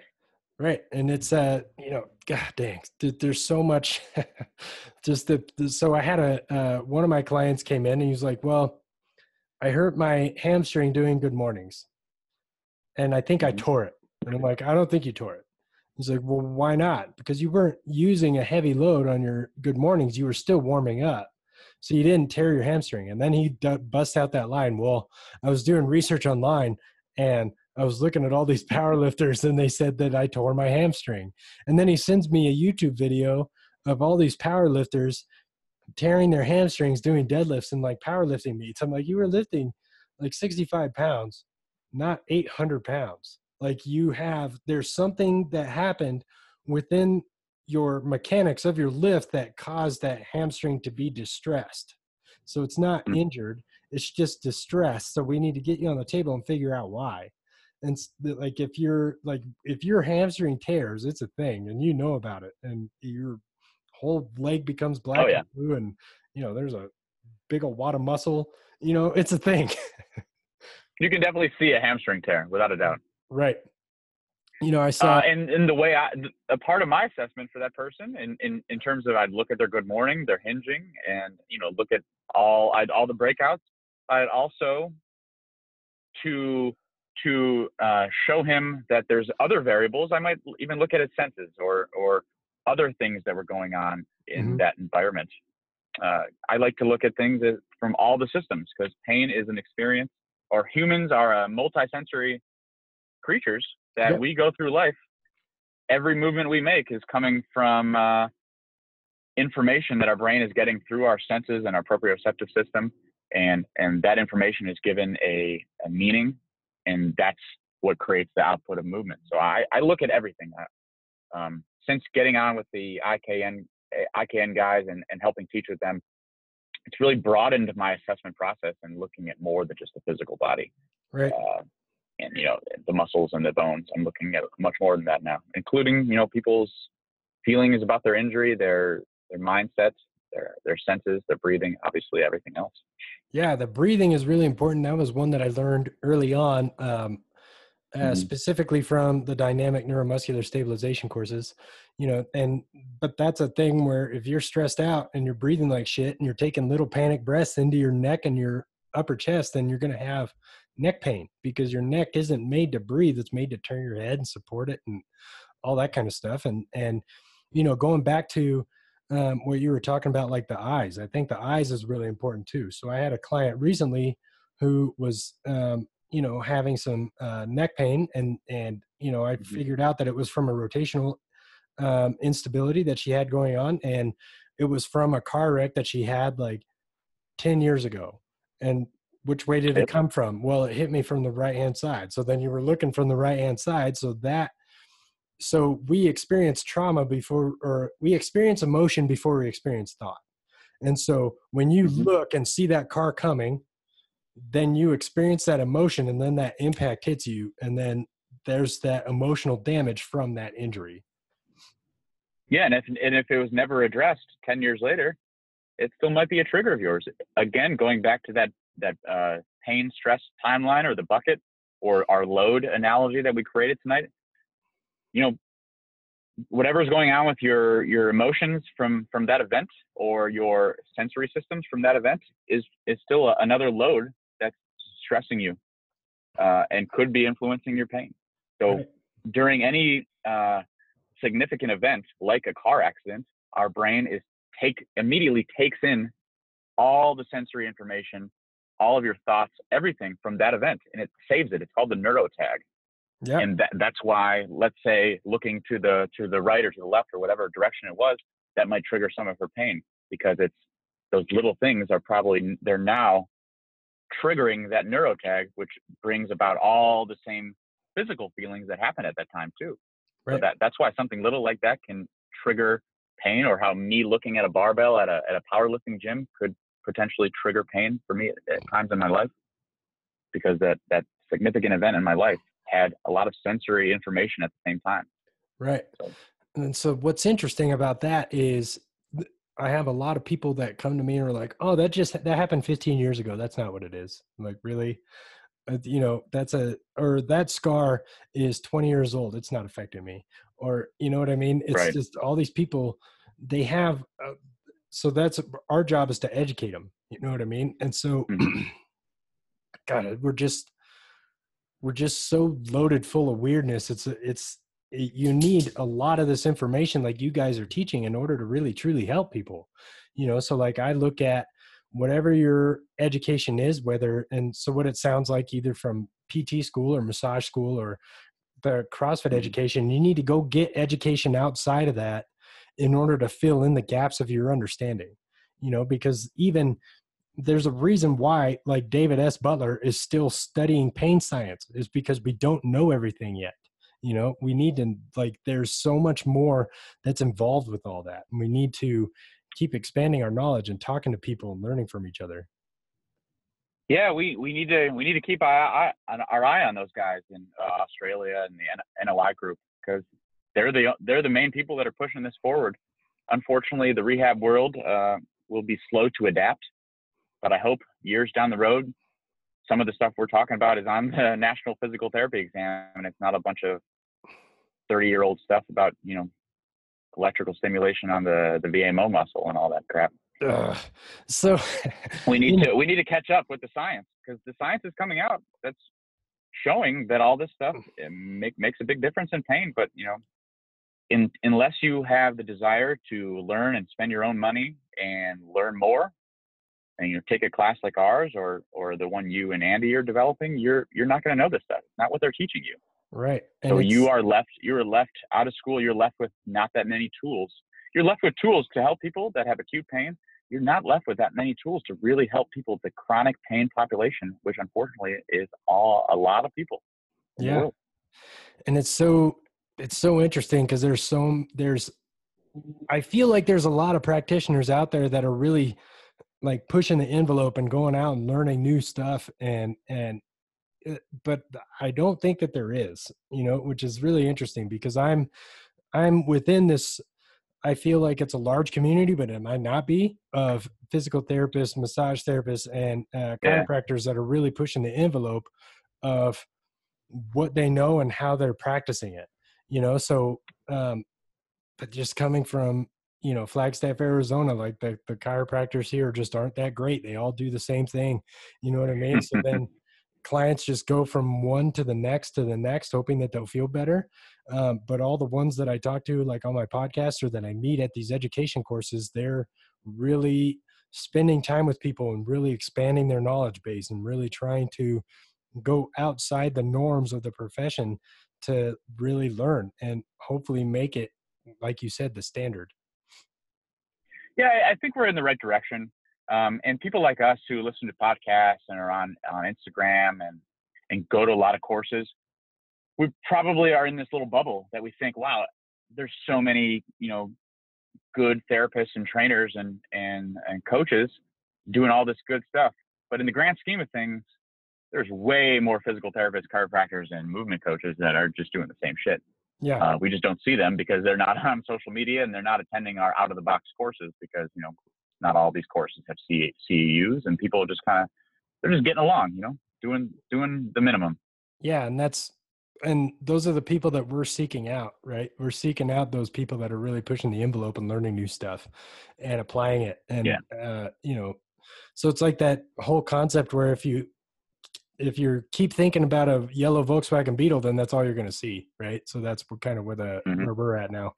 Right. And it's, you know, God dang, there's so much. So I had one of my clients came in and he was like, well, I hurt my hamstring doing Good Mornings, and I think I tore it. And I'm like, I don't think you tore it. He's like, well, why not? Because you weren't using a heavy load on your Good Mornings. You were still warming up. So you didn't tear your hamstring. And then he busts out that line. Well, I was doing research online and I was looking at all these powerlifters and they said that I tore my hamstring. And then he sends me a YouTube video of all these powerlifters tearing their hamstrings, doing deadlifts and like powerlifting meets. I'm like, you were lifting like 65 pounds, not 800 pounds. Like you have, there's something that happened within your mechanics of your lift that caused that hamstring to be distressed. So it's not injured. It's just distressed. So we need to get you on the table and figure out why. And like, if your hamstring tears, it's a thing and you know about it and your whole leg becomes black and blue and you know, there's a big old wad of muscle, you know, it's a thing. You can definitely see a hamstring tear without a doubt. Right. You know, I saw, and the way a part of my assessment for that person in terms of, I'd look at their Good Morning, their hinging and, you know, look at all the breakouts. I'd also to show him that there's other variables. I might even look at his senses or other things that were going on in that environment. I like to look at things from all the systems because pain is an experience, or humans are multisensory creatures that we go through life. Every movement we make is coming from information that our brain is getting through our senses and our proprioceptive system. And that information is given a meaning. And that's what creates the output of movement. So I look at everything. Since getting on with the IKN guys and helping teach with them, it's really broadened my assessment process and looking at more than just the physical body. Right. And, you know, the muscles and the bones. I'm looking at much more than that now, including, you know, people's feelings about their injury, their mindset, their senses, their breathing, obviously everything else. Yeah, the breathing is really important. That was one that I learned early on, specifically from the Dynamic Neuromuscular Stabilization courses, you know, but that's a thing where if you're stressed out and you're breathing like shit and you're taking little panic breaths into your neck and your upper chest, then you're going to have neck pain because your neck isn't made to breathe. It's made to turn your head and support it and all that kind of stuff. And, you know, going back to, what you were talking about, like the eyes, I think the eyes is really important too. So I had a client recently who was, you know, having some, neck pain and, you know, I figured out that it was from a rotational, instability that she had going on. And it was from a car wreck that she had like 10 years ago. And which way did it come from? Well, it hit me from the right-hand side. So then you were looking from the right-hand side. So we experience trauma before, or we experience emotion before we experience thought. And so when you look and see that car coming, then you experience that emotion and then that impact hits you. And then there's that emotional damage from that injury. Yeah. And if it was never addressed 10 years later, it still might be a trigger of yours. Again, going back to that pain stress timeline or the bucket or our load analogy that we created tonight. You know, whatever's going on with your emotions from that event or your sensory systems from that event is still another load that's stressing you and could be influencing your pain. So during any significant event, like a car accident, our brain immediately takes in all the sensory information, all of your thoughts, everything from that event, and it saves it. It's called the neurotag. Yeah. And that's why, let's say, looking to the right or to the left or whatever direction it was, that might trigger some of her pain because it's those little things are probably, they're now triggering that neurotag, which brings about all the same physical feelings that happened at that time too. Right. So that's why something little like that can trigger pain, or how me looking at a barbell at a powerlifting gym could potentially trigger pain for me at times in my life because that significant event in my life had a lot of sensory information at the same time. Right. And so what's interesting about that is I have a lot of people that come to me and are like, oh, that happened 15 years ago. That's not what it is. I'm like, really? You know, that scar is 20 years old. It's not affecting me. Or, you know what I mean? It's just all these people, they have, so that's our job is to educate them. You know what I mean? And so, God, we're just so loaded full of weirdness. You need a lot of this information like you guys are teaching in order to really, truly help people, you know? So like I look at whatever your education is, whether, and so what it sounds like either from PT school or massage school or the CrossFit education, you need to go get education outside of that in order to fill in the gaps of your understanding, you know, because even there's a reason why like David S. Butler is still studying pain science, is because we don't know everything yet. You know, we need to, like, there's so much more that's involved with all that. And we need to keep expanding our knowledge and talking to people and learning from each other. Yeah, we need to keep our eye on those guys in Australia and the NOI group, because they're the main people that are pushing this forward. Unfortunately, the rehab world will be slow to adapt, but I hope years down the road, some of the stuff we're talking about is on the National Physical Therapy Exam, and it's not a bunch of 30-year-old stuff about, you know, electrical stimulation on the VMO muscle and all that crap. So we need to catch up with the science, because the science is coming out that's showing that all this stuff makes a big difference in pain. But, you know, unless you have the desire to learn and spend your own money and learn more, and you take a class like ours or the one you and Andy are developing, you're not going to know this stuff. It's not what they're teaching you. Right. And so you are left out of school. You're left with not that many tools. You're left with tools to help people that have acute pain. You're not left with that many tools to really help people with the chronic pain population, which unfortunately is a lot of people. Yeah. And it's so interesting, because I feel like there's a lot of practitioners out there that are really like pushing the envelope and going out and learning new stuff. But I don't think that there is, you know, which is really interesting, because I'm within this, I feel like it's a large community, but it might not be, of physical therapists, massage therapists, and chiropractors that are really pushing the envelope of what they know and how they're practicing it, you know? So, but just coming from, you know, Flagstaff, Arizona, like the chiropractors here just aren't that great. They all do the same thing. You know what I mean? So then clients just go from one to the next, hoping that they'll feel better. But all the ones that I talk to, like on my podcast or that I meet at these education courses, they're really spending time with people and really expanding their knowledge base and really trying to go outside the norms of the profession to really learn and hopefully make it, like you said, the standard. Yeah, I think we're in the right direction. And people like us who listen to podcasts and are on Instagram and go to a lot of courses, we probably are in this little bubble that we think, wow, there's so many, you know, good therapists and trainers and coaches doing all this good stuff. But in the grand scheme of things, there's way more physical therapists, chiropractors, and movement coaches that are just doing the same shit. Yeah, we just don't see them because they're not on social media and they're not attending our out-of-the-box courses, because, you know, not all these courses have CEUs, and people are just kind of, they're just getting along, you know, doing the minimum. Yeah, and those are the people that we're seeking out, right? We're seeking out those people that are really pushing the envelope and learning new stuff and applying it. And, you know, so it's like that whole concept where if you keep thinking about a yellow Volkswagen Beetle, then that's all you're going to see, right? So that's kind of where we're at now.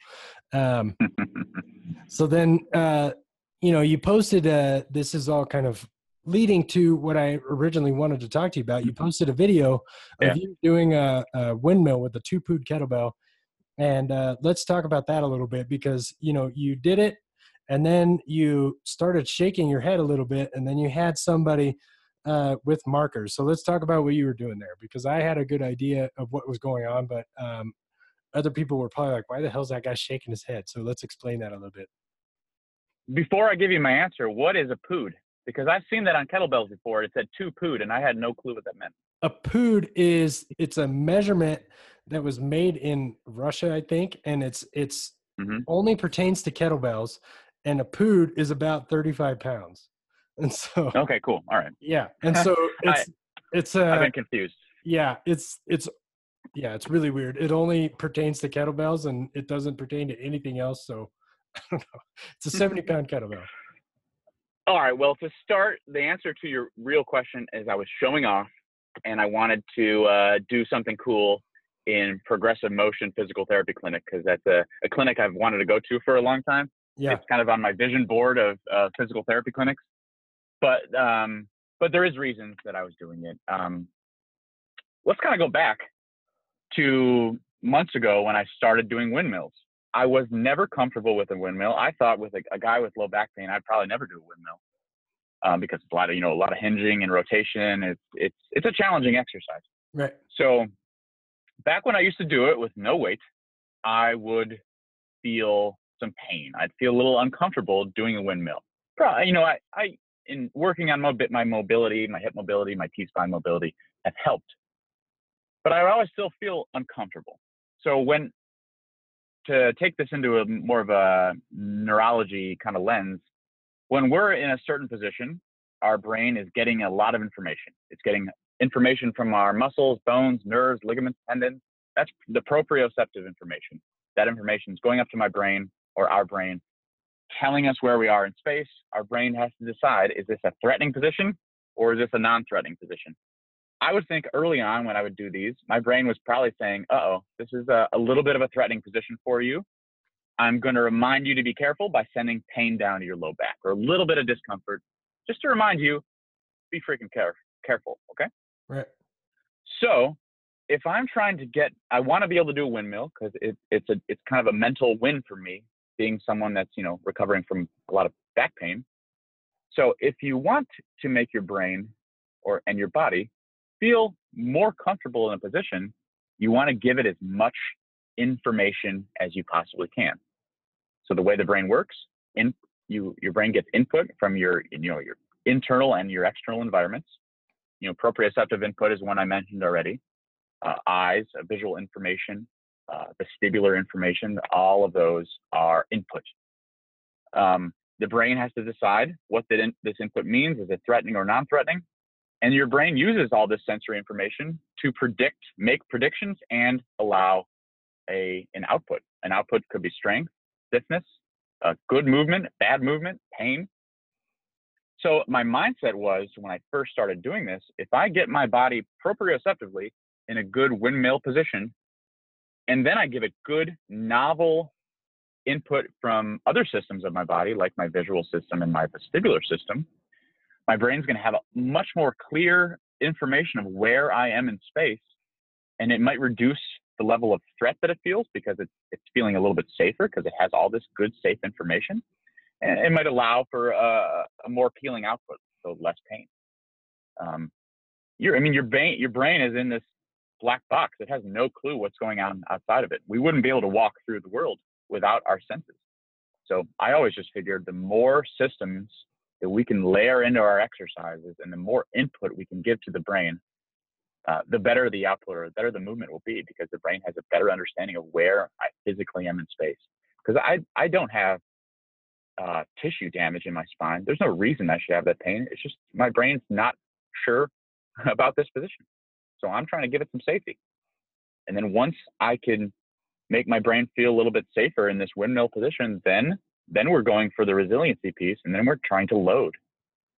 So then, you know, you posted, this is all kind of leading to what I originally wanted to talk to you about. You posted a video of you doing a windmill with a 2-pound kettlebell. And let's talk about that a little bit, because, you know, you did it and then you started shaking your head a little bit, and then you had somebody with markers. So let's talk about what you were doing there, because I had a good idea of what was going on, but other people were probably like, why the hell is that guy shaking his head? So let's explain that a little bit. Before I give you my answer, what is a pood? Because I've seen that on kettlebells before. It said 2 pood, and I had no clue what that meant. A pood it's a measurement that was made in Russia, I think, and it's only pertains to kettlebells, and a pood is about 35 pounds. And so, okay, cool. All right. Yeah. And so I've been confused. Yeah. It's really weird. It only pertains to kettlebells and it doesn't pertain to anything else. So I don't know. It's a 70-pound kettlebell. All right. Well, to start, the answer to your real question is I was showing off and I wanted to do something cool in progressive motion physical therapy clinic, because that's a clinic I've wanted to go to for a long time. Yeah. It's kind of on my vision board of physical therapy clinics. But there is reasons that I was doing it. Let's kind of go back to months ago when I started doing windmills. I was never comfortable with a windmill. I thought with a guy with low back pain, I'd probably never do a windmill because it's a lot of hinging and rotation. It's a challenging exercise. Right. So back when I used to do it with no weight, I would feel some pain. I'd feel a little uncomfortable doing a windmill. I in working on my mobility, my hip mobility, my T-spine mobility has helped. But I would always still feel uncomfortable. So when to take this into a more of a neurology kind of lens, when we're in a certain position, our brain is getting a lot of information. It's getting information from our muscles, bones, nerves, ligaments, tendons. That's the proprioceptive information. That information is going up to my brain or our brain, telling us where we are in space. Our brain has to decide, is this a threatening position or is this a non-threatening position? I would think early on when I would do these, my brain was probably saying, this is a little bit of a threatening position for you. I'm going to remind you to be careful by sending pain down to your low back or a little bit of discomfort, just to remind you, be freaking careful, okay? Right. So if I'm trying to I want to be able to do a windmill because it's kind of a mental win for me, being someone that's, recovering from a lot of back pain. So if you want to make your brain and your body feel more comfortable in a position, you want to give it as much information as you possibly can. So the way the brain works, your brain gets input from your internal and your external environments. Proprioceptive input is one I mentioned already. Eyes, visual information, vestibular information, all of those are input. The brain has to decide what this input means. Is it threatening or non-threatening? And your brain uses all this sensory information to make predictions, and allow an output. An output could be strength, stiffness, good movement, bad movement, pain. So my mindset was, when I first started doing this, if I get my body proprioceptively in a good windmill position, and then I give it good novel input from other systems of my body, like my visual system and my vestibular system, my brain's going to have a much more clear information of where I am in space, and it might reduce the level of threat that it feels because it's feeling a little bit safer because it has all this good, safe information, and it might allow for a more appealing output, so less pain. Your brain is in this black box. It has no clue what's going on outside of it. We wouldn't be able to walk through the world without our senses. So I always just figured the more systems that we can layer into our exercises and the more input we can give to the brain, the better the output or the better the movement will be, because the brain has a better understanding of where I physically am in space. Because I don't have tissue damage in my spine. There's no reason I should have that pain. It's just my brain's not sure about this position. So I'm trying to give it some safety. And then once I can make my brain feel a little bit safer in this windmill position, then we're going for the resiliency piece, and then we're trying to load.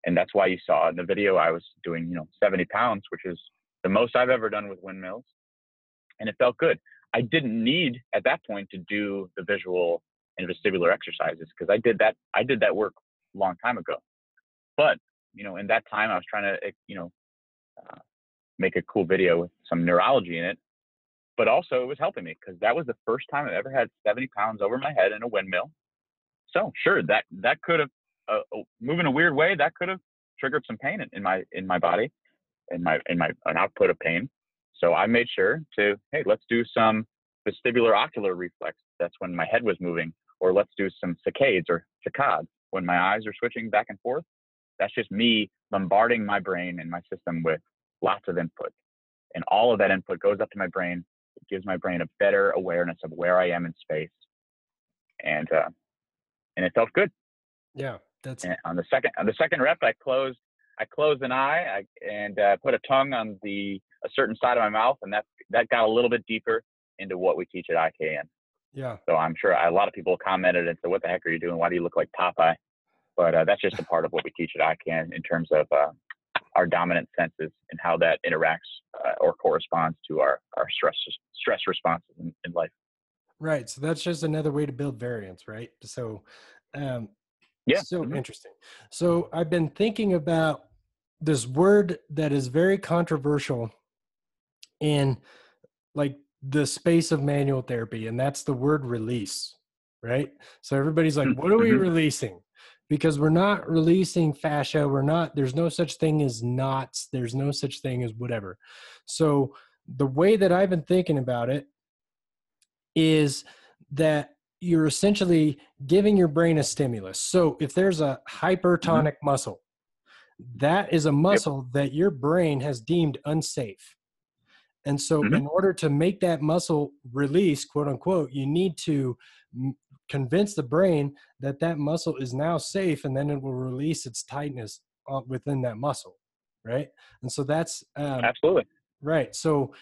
And that's why you saw in the video I was doing, 70 pounds, which is the most I've ever done with windmills. And it felt good. I didn't need at that point to do the visual and vestibular exercises because I did that work a long time ago. But, in that time I was trying to, make a cool video with some neurology in it, but also it was helping me because that was the first time I've ever had 70 pounds over my head in a windmill. So sure, that could have moved in a weird way. That could have triggered some pain in my body, in my an output of pain. So I made sure to, hey, let's do some vestibular ocular reflex. That's when my head was moving, or let's do some saccades when my eyes are switching back and forth. That's just me bombarding my brain and my system with lots of input, and all of that input goes up to my brain. It gives my brain a better awareness of where I am in space, and it felt good. Yeah, that's. And on the second rep, I closed an eye and put a tongue on a certain side of my mouth, and that got a little bit deeper into what we teach at IKN. Yeah. So I'm sure a lot of people commented and said, "What the heck are you doing? Why do you look like Popeye?" But that's just a part of what we teach at IKN in terms of our dominant senses and how that interacts or corresponds to our stress responses in life. Right. So that's just another way to build variance, right? So Yeah. So interesting. So I've been thinking about this word that is very controversial in like the space of manual therapy, and that's the word release, right? So everybody's like, what are we releasing? Because we're not releasing fascia. We're not, there's no such thing as knots. There's no such thing as whatever. So the way that I've been thinking about it is that you're essentially giving your brain a stimulus. So if there's a hypertonic muscle, that is a muscle that your brain has deemed unsafe. And so in order to make that muscle release, quote unquote, you need to convince the brain that that muscle is now safe, and then it will release its tightness within that muscle, right? And so that's absolutely right. So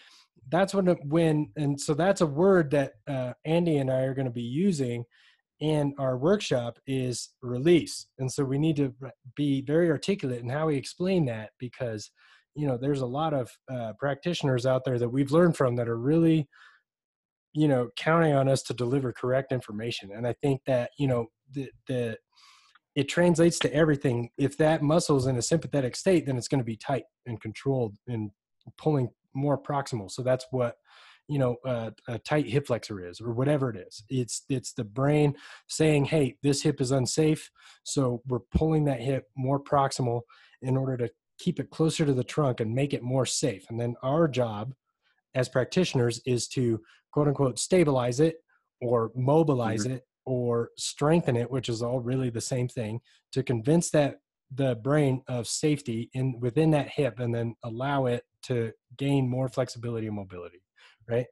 that's when and so that's a word that Andy and I are going to be using in our workshop is release. And so we need to be very articulate in how we explain that, because you know there's a lot of practitioners out there that we've learned from that are really counting on us to deliver correct information. And I think that, it translates to everything. If that muscle is in a sympathetic state, then it's going to be tight and controlled and pulling more proximal. So that's what, a tight hip flexor is, or whatever it is. It's the brain saying, hey, this hip is unsafe. So we're pulling that hip more proximal in order to keep it closer to the trunk and make it more safe. And then our job as practitioners is to quote unquote stabilize it, or mobilize it, or strengthen it, which is all really the same thing, to convince that the brain of safety within that hip, and then allow it to gain more flexibility and mobility. Right?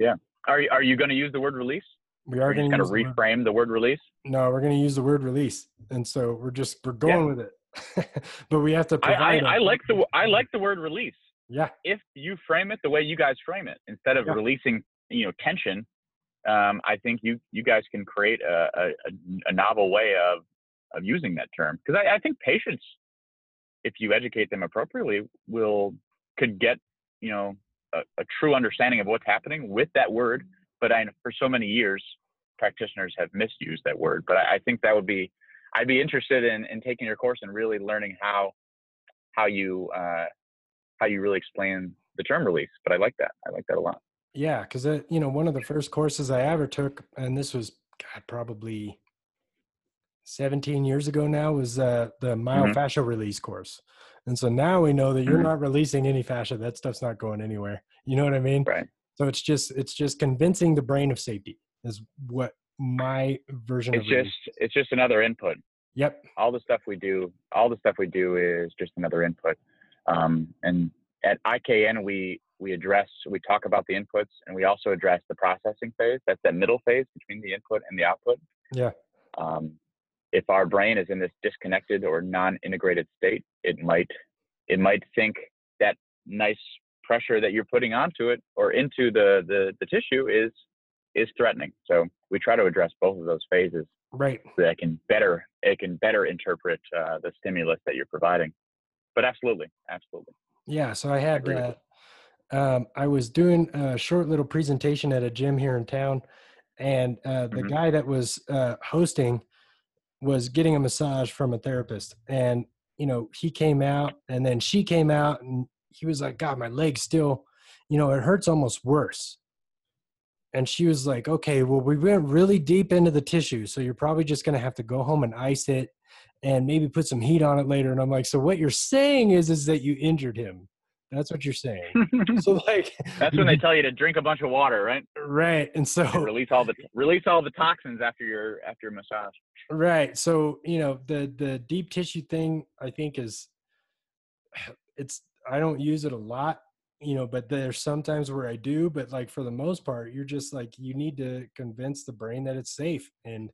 Yeah. Are you going to use the word release? We are going to reframe the word release. No, we're going to use the word release, and so we're going with it. But we have to provide. I like the word release. Yeah. If you frame it the way you guys frame it, instead of releasing, tension, I think you guys can create a novel way of using that term. Because I think patients, if you educate them appropriately, could get, a true understanding of what's happening with that word. But for so many years, practitioners have misused that word. But I think that would be, I'd be interested in taking your course and really learning how you really explain the term release. But I like that. I like that a lot. Yeah. Cause one of the first courses I ever took, and this was probably 17 years ago now, was the myofascial release course. And so now we know that you're not releasing any fascia. That stuff's not going anywhere. You know what I mean? Right. So it's just convincing the brain of safety is what my version of release. It's just another input. Yep. All the stuff we do is just another input. And at IKN, we talk about the inputs, and we also address the processing phase. That's that middle phase between the input and the output. Yeah. If our brain is in this disconnected or non-integrated state, it might think that nice pressure that you're putting onto it or into the tissue is threatening. So we try to address both of those phases. Right. So that it can better interpret the stimulus that you're providing. But absolutely. Yeah. So I had, I was doing a short little presentation at a gym here in town, and the guy that was hosting was getting a massage from a therapist, and, he came out, and then she came out, and he was like, God, my leg still, it hurts almost worse. And she was like, okay, well, we went really deep into the tissue, so you're probably just going to have to go home and ice it, and maybe put some heat on it later. And I'm like, so what you're saying is that you injured him. That's what you're saying. So that's when they tell you to drink a bunch of water, right? Right. And so release all the toxins after your massage. Right. So, the deep tissue thing, I think I don't use it a lot, but there's sometimes where I do, but for the most part, you're just you need to convince the brain that it's safe. And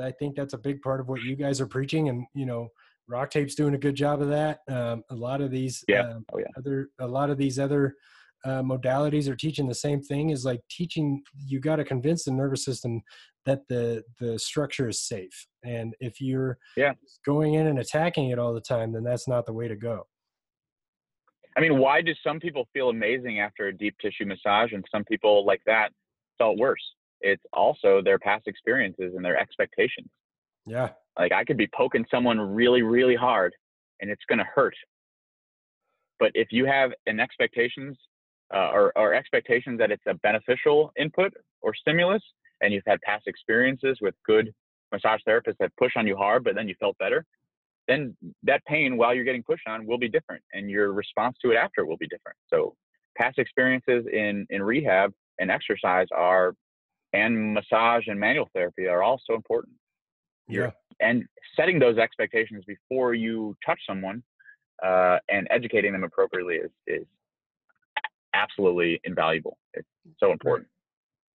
I think that's a big part of what you guys are preaching, and Rock Tape's doing a good job of that. A lot of these other modalities are teaching the same thing. Is teaching you got to convince the nervous system that the structure is safe. And if you're going in and attacking it all the time, then that's not the way to go. I mean, why do some people feel amazing after a deep tissue massage, and some people like that felt worse? It's also their past experiences and their expectations. Yeah. Like I could be poking someone really, really hard and it's going to hurt. But if you have an expectations or expectations that it's a beneficial input or stimulus, and you've had past experiences with good massage therapists that push on you hard, but then you felt better, then that pain while you're getting pushed on will be different, and your response to it after will be different. So past experiences in rehab and exercise are, and massage and manual therapy are also important. Yeah. And setting those expectations before you touch someone and educating them appropriately is absolutely invaluable. It's so important.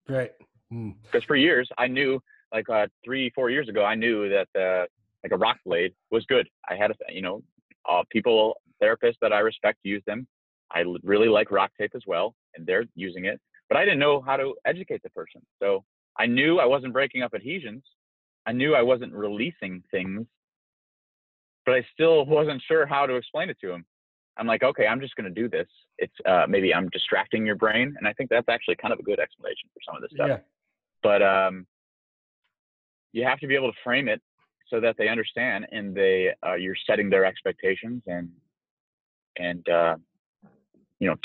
Right. Because for years, I knew, like 3-4 years ago, I knew that like a rock blade was good. I had, people, therapists that I respect use them. I really like Rock Tape as well, and they're using it. But I didn't know how to educate the person. So I knew I wasn't breaking up adhesions. I knew I wasn't releasing things, but I still wasn't sure how to explain it to him. I'm like, okay, I'm just going to do this. It's maybe I'm distracting your brain. And I think that's actually kind of a good explanation for some of this stuff. Yeah. But you have to be able to frame it so that they understand, and you're setting their expectations and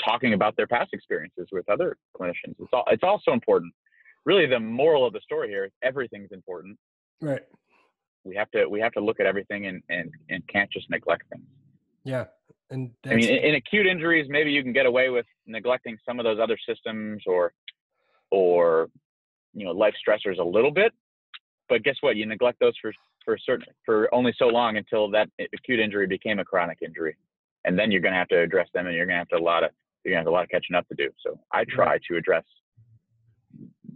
talking about their past experiences with other clinicians. It's all so important. Really, the moral of the story here is everything's important. Right. We have to look at everything and can't just neglect things. Yeah. And in acute injuries, maybe you can get away with neglecting some of those other systems or life stressors a little bit, but guess what? You neglect those for only so long until that acute injury became a chronic injury, and then you're going to have to address them, and you're going to have a lot of catching up to do. So I try to address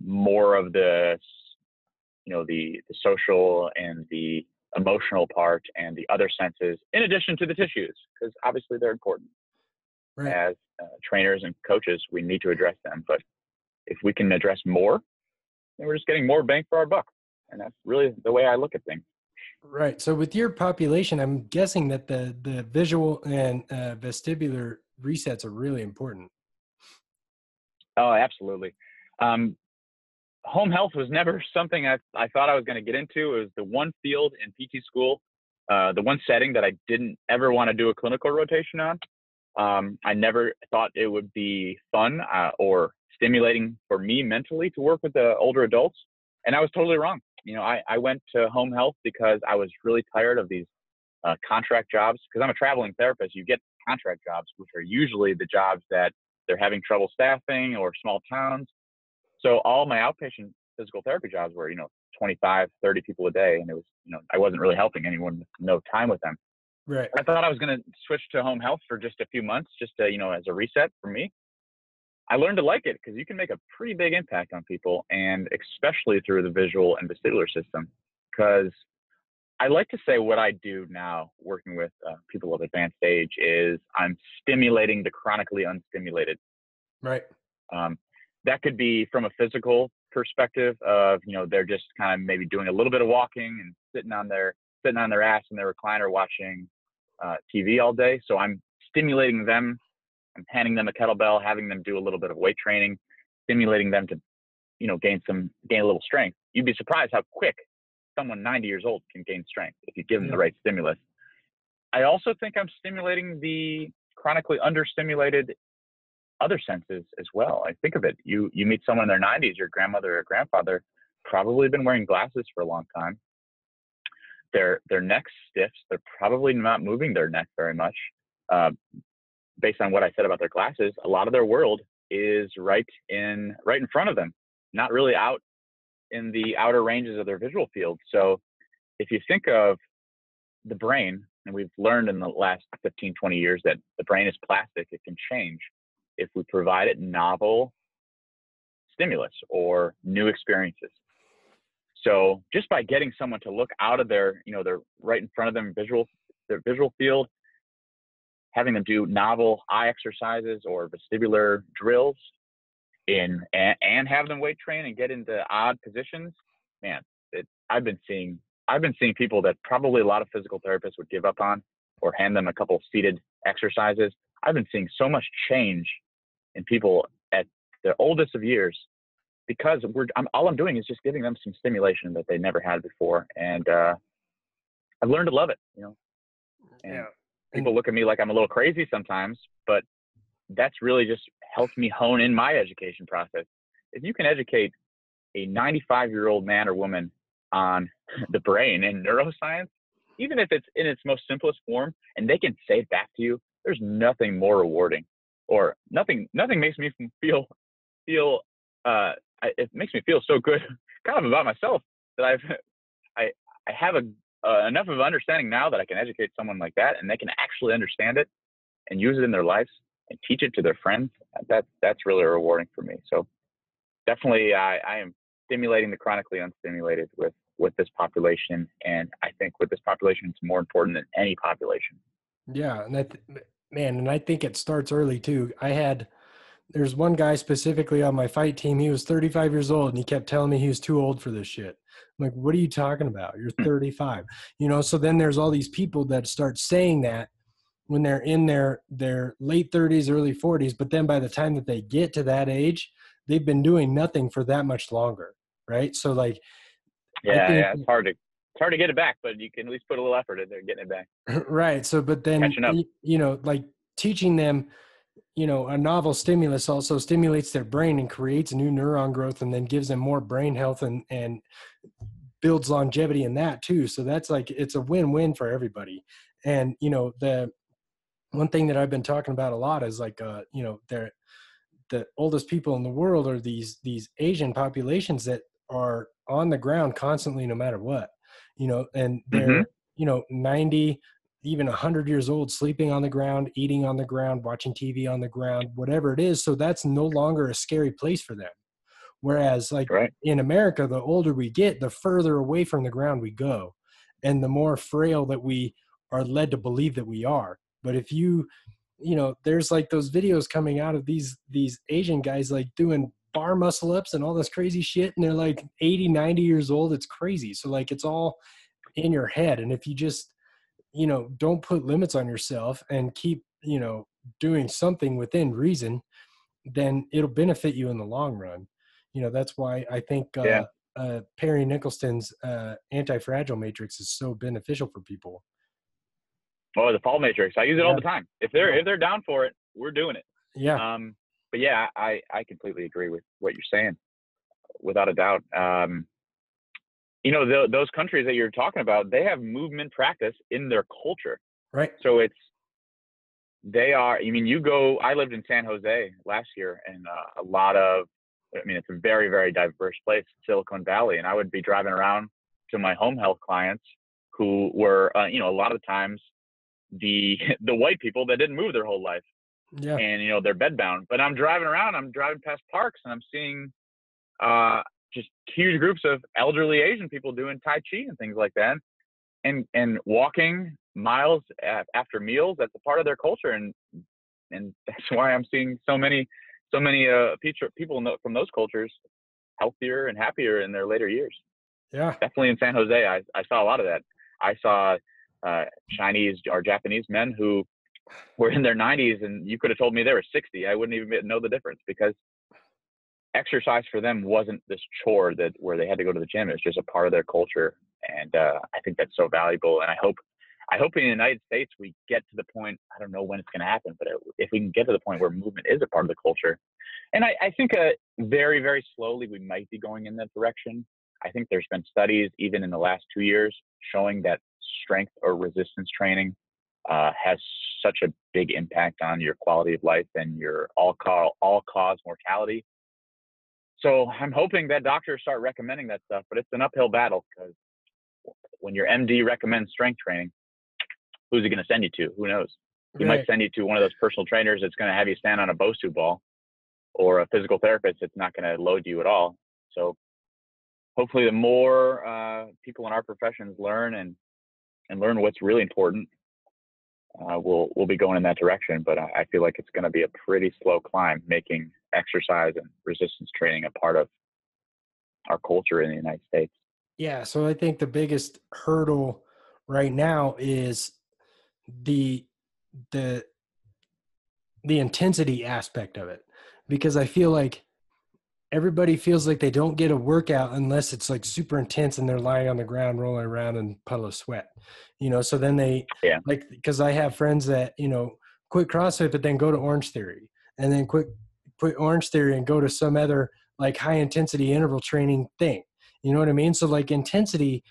more of the the social and the emotional part and the other senses, in addition to the tissues, because obviously they're important. Right. As trainers and coaches, we need to address them. But if we can address more, then we're just getting more bang for our buck. And that's really the way I look at things. Right. So with your population, I'm guessing that the visual and vestibular resets are really important. Oh, absolutely. Home health was never something I thought I was going to get into. It was the one field in PT school, the one setting that I didn't ever want to do a clinical rotation on. I never thought it would be fun or stimulating for me mentally to work with the older adults. And I was totally wrong. I went to home health because I was really tired of these contract jobs, because I'm a traveling therapist. You get contract jobs, which are usually the jobs that they're having trouble staffing or small towns. So all my outpatient physical therapy jobs were, 25, 30 people a day. And it was, I wasn't really helping anyone with no time with them. Right. I thought I was going to switch to home health for just a few months, just to, as a reset for me. I learned to like it because you can make a pretty big impact on people, and especially through the visual and vestibular system, because I like to say what I do now working with people of advanced age is I'm stimulating the chronically unstimulated. Right. That could be from a physical perspective of, they're just kind of maybe doing a little bit of walking and sitting on their ass in their recliner watching TV all day. So I'm stimulating them. I'm handing them a kettlebell, having them do a little bit of weight training, stimulating them to, gain a little strength. You'd be surprised how quick someone 90 years old can gain strength if you give them the right stimulus. I also think I'm stimulating the chronically understimulated other senses as well. I think of it, you meet someone in their 90s, your grandmother or grandfather, probably been wearing glasses for a long time. Their neck's stiff. They're probably not moving their neck very much. Based on what I said about their glasses, a lot of their world is right in front of them, not really out in the outer ranges of their visual field. So if you think of the brain, and we've learned in the last 15, 20 years that the brain is plastic, it can change. If we provide it novel stimulus or new experiences. So just by getting someone to look out of their, they're right in front of them, their visual field, having them do novel eye exercises or vestibular drills and have them weight train and get into odd positions, man, I've been seeing people that probably a lot of physical therapists would give up on or hand them a couple of seated exercises. I've been seeing so much change in people at the oldest of years because all I'm doing is just giving them some stimulation that they never had before. And I've learned to love it, you know. And yeah. People look at me like I'm a little crazy sometimes, but that's really just helped me hone in my education process. If you can educate a 95-year-old man or woman on the brain and neuroscience, even if it's in its most simplest form, and they can say it back to you, there's nothing more rewarding, or nothing makes me feel it makes me feel so good kind of about myself that I have enough of understanding now that I can educate someone like that, and they can actually understand it and use it in their lives and teach it to their friends. That's really rewarding for me. So definitely I am stimulating the chronically unstimulated with this population. And I think with this population, it's more important than any population. Yeah. And I think it starts early too. There's one guy specifically on my fight team. He was 35 years old and he kept telling me he was too old for this shit. I'm like, what are you talking about? You're 35, you know? So then there's all these people that start saying that when they're in their late 30s, early 40s. But then by the time that they get to that age, they've been doing nothing for that much longer. Right. So like, it's hard to get it back, but you can at least put a little effort in there getting it back. Right. So, but then, you know, like teaching them, you know, a novel stimulus also stimulates their brain and creates new neuron growth, and then gives them more brain health and builds longevity in that too. So that's like, it's a win-win for everybody. And, you know, the one thing that I've been talking about a lot is like, you know, the oldest people in the world are these Asian populations that are on the ground constantly, no matter what, you know, and they're, you know, 90, even 100 years old, sleeping on the ground, eating on the ground, watching TV on the ground, whatever it is. So that's no longer a scary place for them. Whereas like in America, the older we get, the further away from the ground we go, and the more frail that we are led to believe that we are. But if you know, there's like those videos coming out of these Asian guys, like doing bar muscle ups and all this crazy shit. And they're like 80, 90 years old. It's crazy. So like, it's all in your head. And if you just, you know, don't put limits on yourself and keep, you know, doing something within reason, then it'll benefit you in the long run. You know, that's why I think Perry Nicholson's anti-fragile matrix is so beneficial for people. Oh, the fall matrix. I use it all the time. If they're down for it, we're doing it. Yeah. But yeah, I completely agree with what you're saying, without a doubt. You know, those countries that you're talking about, they have movement practice in their culture. Right. So I lived in San Jose last year, and it's a very, very diverse place, Silicon Valley. And I would be driving around to my home health clients who were, you know, a lot of times the white people that didn't move their whole life. Yeah. And, you know, they're bedbound. But I'm driving past parks, and I'm seeing just huge groups of elderly Asian people doing Tai Chi and things like that, and walking miles after meals. That's a part of their culture. And that's why I'm seeing so many people from those cultures healthier and happier in their later years. Yeah. Definitely in San Jose, I saw a lot of that. I saw Chinese or Japanese men who were in their 90s, and you could have told me they were 60. I wouldn't even know the difference, because exercise for them wasn't this chore where they had to go to the gym. It was just a part of their culture. And I think that's so valuable. And I hope in the United States we get to the point, I don't know when it's going to happen, but if we can get to the point where movement is a part of the culture. And I think very, very slowly we might be going in that direction. I think there's been studies even in the last 2 years showing that strength or resistance training has such a big impact on your quality of life and your all-cause mortality. So I'm hoping that doctors start recommending that stuff, but it's an uphill battle, because when your MD recommends strength training, who's he going to send you to? Who knows? He might send you to one of those personal trainers that's going to have you stand on a Bosu ball, or a physical therapist that's not going to load you at all. So hopefully the more people in our professions learn and learn what's really important, we'll be going in that direction. But I feel like it's going to be a pretty slow climb, making exercise and resistance training a part of our culture in the United States. Yeah. So I think the biggest hurdle right now is the intensity aspect of it, because I feel like everybody feels like they don't get a workout unless it's like super intense and they're lying on the ground, rolling around in a puddle of sweat, you know? So then they like, cause I have friends that, you know, quit CrossFit, but then go to Orange Theory and then quit Orange Theory and go to some other like high intensity interval training thing. You know what I mean? So like intensity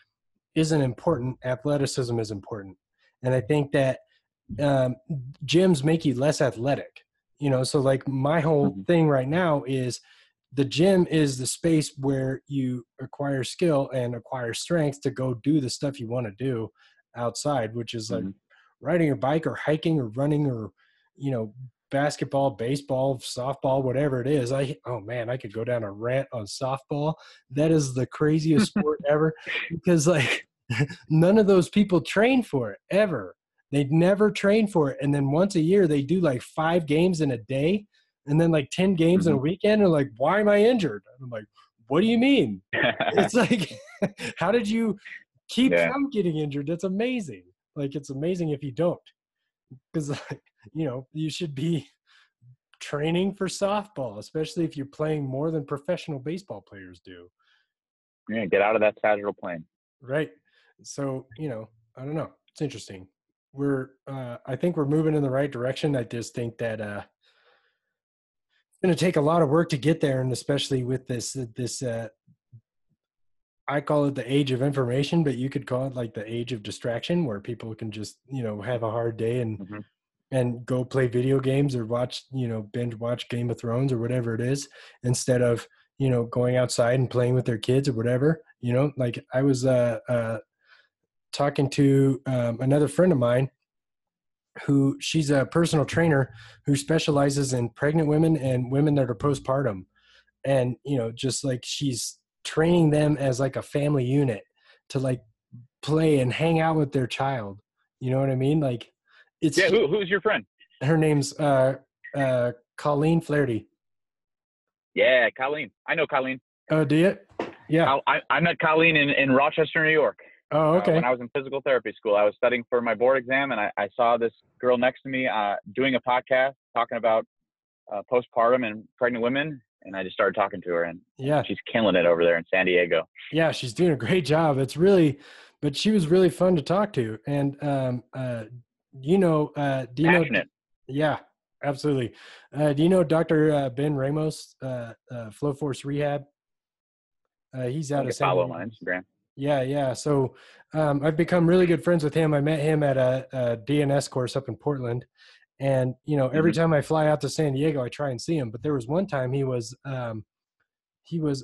isn't important. Athleticism is important. And I think that gyms make you less athletic, you know? So like my whole thing right now is, the gym is the space where you acquire skill and acquire strength to go do the stuff you want to do outside, which is like riding a bike or hiking or running or, you know, basketball, baseball, softball, whatever it is. Oh man, I could go down a rant on softball. That is the craziest sport ever, because like none of those people train for it ever. They'd never train for it. And then once a year they do like 5 games in a day. And then like 10 games in a weekend, and like, why am I injured? And I'm like, what do you mean? It's like, how did you keep from getting injured? That's amazing. Like, it's amazing if you don't, because like, you know, you should be training for softball, especially if you're playing more than professional baseball players do. Yeah, get out of that sagittal plane. Right. So, you know, I don't know. It's interesting. We're, I think we're moving in the right direction. I just think that, going to take a lot of work to get there, and especially with this I call it the age of information, but you could call it like the age of distraction, where people can just, you know, have a hard day and go play video games or watch, you know, binge watch Game of Thrones or whatever it is, instead of, you know, going outside and playing with their kids or whatever. You know, like I was talking to another friend of mine who, she's a personal trainer who specializes in pregnant women and women that are postpartum. And, you know, just like she's training them as like a family unit to like play and hang out with their child. You know what I mean? Like it's, who's your friend? Her name's Colleen Flaherty. Yeah. Colleen. I know Colleen. Oh, do you? Yeah. I met Colleen in Rochester, New York. Oh, okay. When I was in physical therapy school, I was studying for my board exam, and I saw this girl next to me doing a podcast talking about postpartum and pregnant women, and I just started talking to her, and she's killing it over there in San Diego. Yeah, she's doing a great job. It's really, but she was really fun to talk to, and do you know? Yeah, absolutely. Do you know Dr. Ben Ramos, Flow Force Rehab? He's out of San Diego. Follow on Instagram. Yeah. Yeah. So, I've become really good friends with him. I met him at a DNS course up in Portland, and, you know, every time I fly out to San Diego, I try and see him. But there was one time he was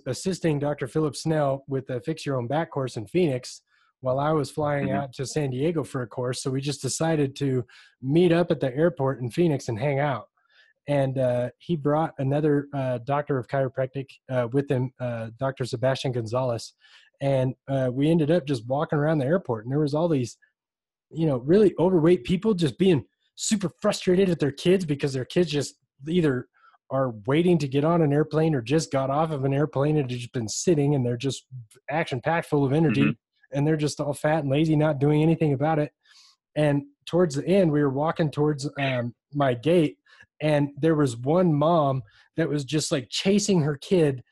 assisting Dr. Philip Snell with a fix your own back course in Phoenix while I was flying out to San Diego for a course. So we just decided to meet up at the airport in Phoenix and hang out. And, he brought another, doctor of chiropractic, with him, Dr. Sebastian Gonzalez. And we ended up just walking around the airport, and there was all these, you know, really overweight people just being super frustrated at their kids because their kids just either are waiting to get on an airplane or just got off of an airplane and just been sitting, and they're just action-packed, full of energy, and they're just all fat and lazy, not doing anything about it. And towards the end, we were walking towards my gate, and there was one mom that was just like chasing her kid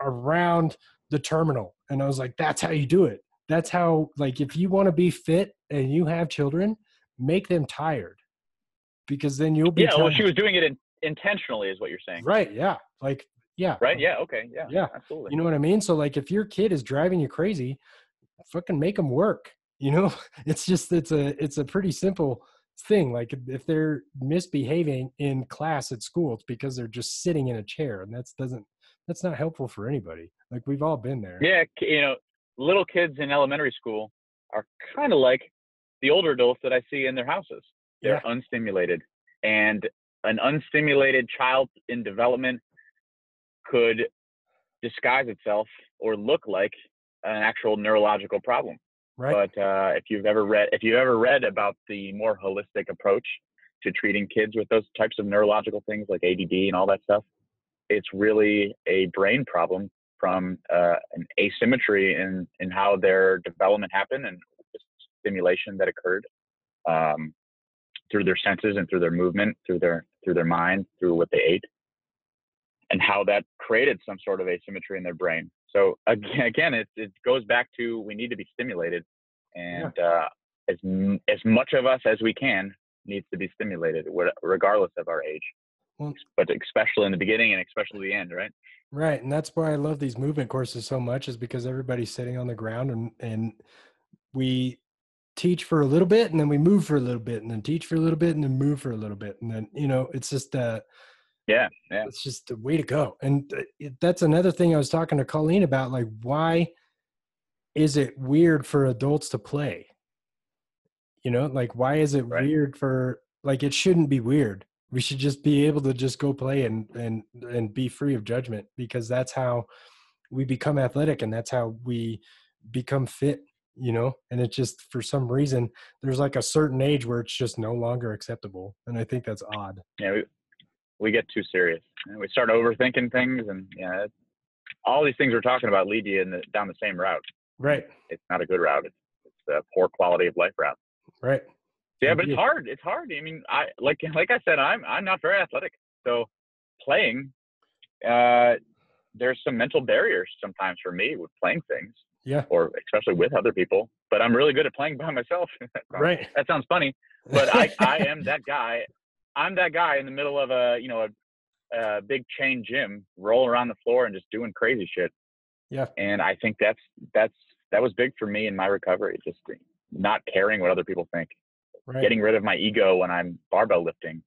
around the terminal. And I was like, that's how you do it. That's how, like, if you want to be fit and you have children, make them tired, because then you'll be. Yeah. Well, she was doing it intentionally is what you're saying. Right. Yeah. Like, yeah. Right. Yeah. Okay. Yeah. Yeah. Absolutely. You know what I mean? So like, if your kid is driving you crazy, fucking make them work, you know? It's just, it's a pretty simple thing. Like if they're misbehaving in class at school, it's because they're just sitting in a chair, and that's not helpful for anybody. Like we've all been there. Yeah. You know, little kids in elementary school are kind of like the older adults that I see in their houses. They're unstimulated, and an unstimulated child in development could disguise itself or look like an actual neurological problem. Right. But if you've ever read about the more holistic approach to treating kids with those types of neurological things like ADD and all that stuff, it's really a brain problem from an asymmetry in how their development happened and the stimulation that occurred through their senses and through their movement, through their mind, through what they ate. and how that created some sort of asymmetry in their brain. So again, it goes back to, we need to be stimulated, and as much of us as we can needs to be stimulated regardless of our age, but especially in the beginning and especially the end, right? Right. And that's why I love these movement courses so much, is because everybody's sitting on the ground, and we teach for a little bit, and then we move for a little bit, and then teach for a little bit, and then move for a little bit. And then, you know, it's just, it's just the way to go. And that's another thing I was talking to Colleen about, like, why is it weird for adults to play? You know, like, why is it weird for, like, it shouldn't be weird. We should just be able to just go play and be free of judgment, because that's how we become athletic and that's how we become fit, you know? And it's just, for some reason, there's like a certain age where it's just no longer acceptable. And I think that's odd. Yeah. We get too serious and we start overthinking things, and all these things we're talking about lead you down the same route. Right. It's not a good route. It's a poor quality of life route. Right. Yeah, but it's hard. It's hard. I mean, like I said, I'm not very athletic. So playing, there's some mental barriers sometimes for me with playing things. Yeah. Or especially with other people. But I'm really good at playing by myself. Right. That sounds funny. But I am that guy. I'm that guy in the middle of a big chain gym, rolling around the floor and just doing crazy shit. Yeah. And I think that was big for me in my recovery. Just not caring what other people think. Right. Getting rid of my ego when I'm barbell lifting,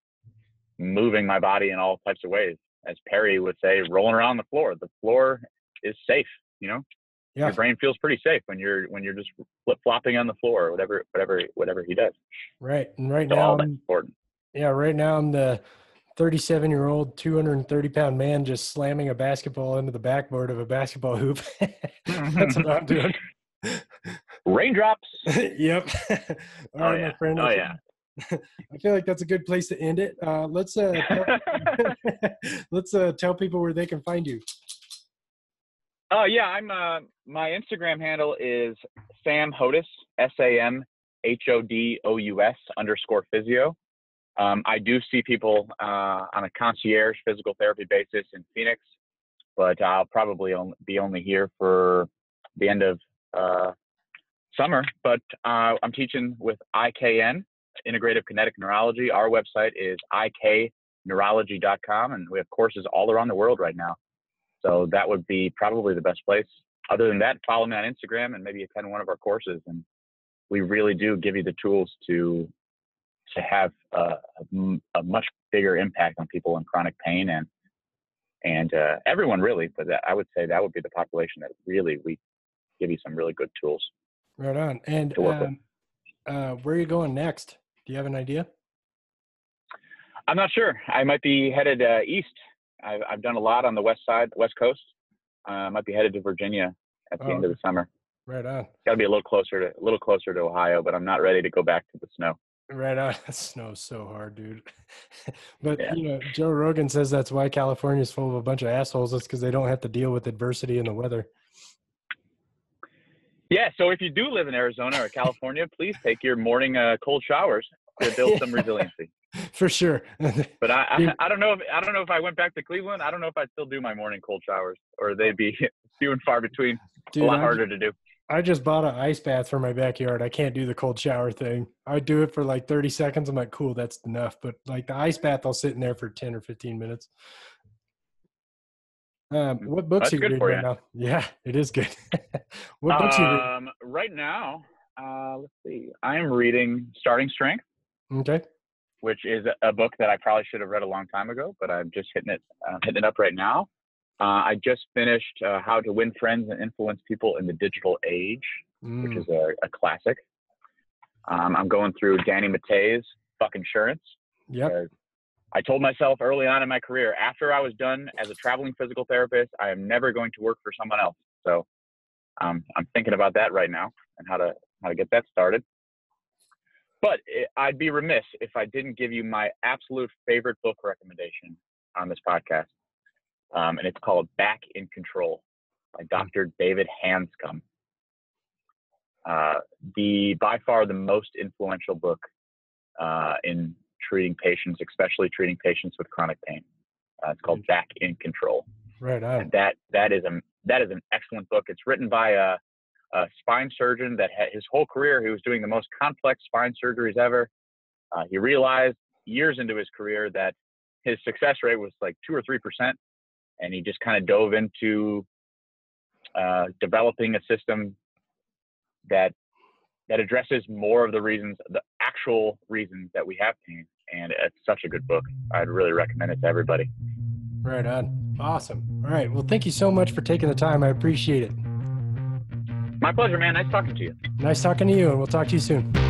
moving my body in all types of ways. As Perry would say, rolling around the floor is safe. You know, your brain feels pretty safe when you're just flip flopping on the floor, or whatever he does. Right. And now that's important. Yeah. Right now I'm the 37-year-old, 230-pound man, just slamming a basketball into the backboard of a basketball hoop. That's what I'm doing. Raindrops. Yep. All right, my friend. Oh yeah. I feel like that's a good place to end it. Let's tell people where they can find you. Oh yeah, I'm my Instagram handle is Sam Hodous, SamHodous_physio. I do see people on a concierge physical therapy basis in Phoenix, but I'll probably be only here for the end of summer, but I'm teaching with IKN, Integrative Kinetic Neurology. Our website is ikneurology.com, and we have courses all around the world right now. So that would be probably the best place. Other than that, follow me on Instagram and maybe attend one of our courses. And we really do give you the tools to have a much bigger impact on people in chronic pain and everyone really, but I would say that would be the population that really we give you some really good tools. Right on. And where are you going next? Do you have an idea? I'm not sure. I might be headed east. I've done a lot on the west side, west coast. I might be headed to Virginia at the end of the summer. Right on. Got to be a little closer to Ohio, but I'm not ready to go back to the snow. Right on. That snow's so hard, dude. But you know, Joe Rogan says that's why California's full of a bunch of assholes. It's because they don't have to deal with adversity in the weather. Yeah, so if you do live in Arizona or California, please take your morning cold showers to build some resiliency. For sure. But I don't know if I went back to Cleveland. I don't know if I'd still do my morning cold showers, or they'd be few and far between. Dude, a lot harder to do. I just bought an ice bath for my backyard. I can't do the cold shower thing. I do it for like 30 seconds. I'm like, cool, that's enough. But like the ice bath, I'll sit in there for 10 or 15 minutes. What books are you reading right now? Yeah, it is good. What books are you reading? Right now, let's see. I am reading Starting Strength. Okay. Which is a book that I probably should have read a long time ago, but I'm just hitting it up right now. I just finished How to Win Friends and Influence People in the Digital Age, which is a classic. I'm going through Danny Matte's Fuck Insurance. Yeah. I told myself early on in my career, after I was done as a traveling physical therapist, I am never going to work for someone else. So I'm thinking about that right now and how to get that started. But I'd be remiss if I didn't give you my absolute favorite book recommendation on this podcast. And it's called Back in Control by Dr. David Hanscom. By far the most influential book in treating patients, especially treating patients with chronic pain. It's called Back in Control. Right on. And that is an excellent book. It's written by a spine surgeon that had, his whole career he was doing the most complex spine surgeries ever. He realized years into his career that his success rate was like 2 or 3%, and he just kind of dove into developing a system that addresses more of the reasons, the actual reasons that we have pain. And it's such a good book. I'd really recommend it to everybody. Right on. Awesome. All right. Well, thank you so much for taking the time. I appreciate it. My pleasure, man. Nice talking to you. Nice talking to you. And we'll talk to you soon.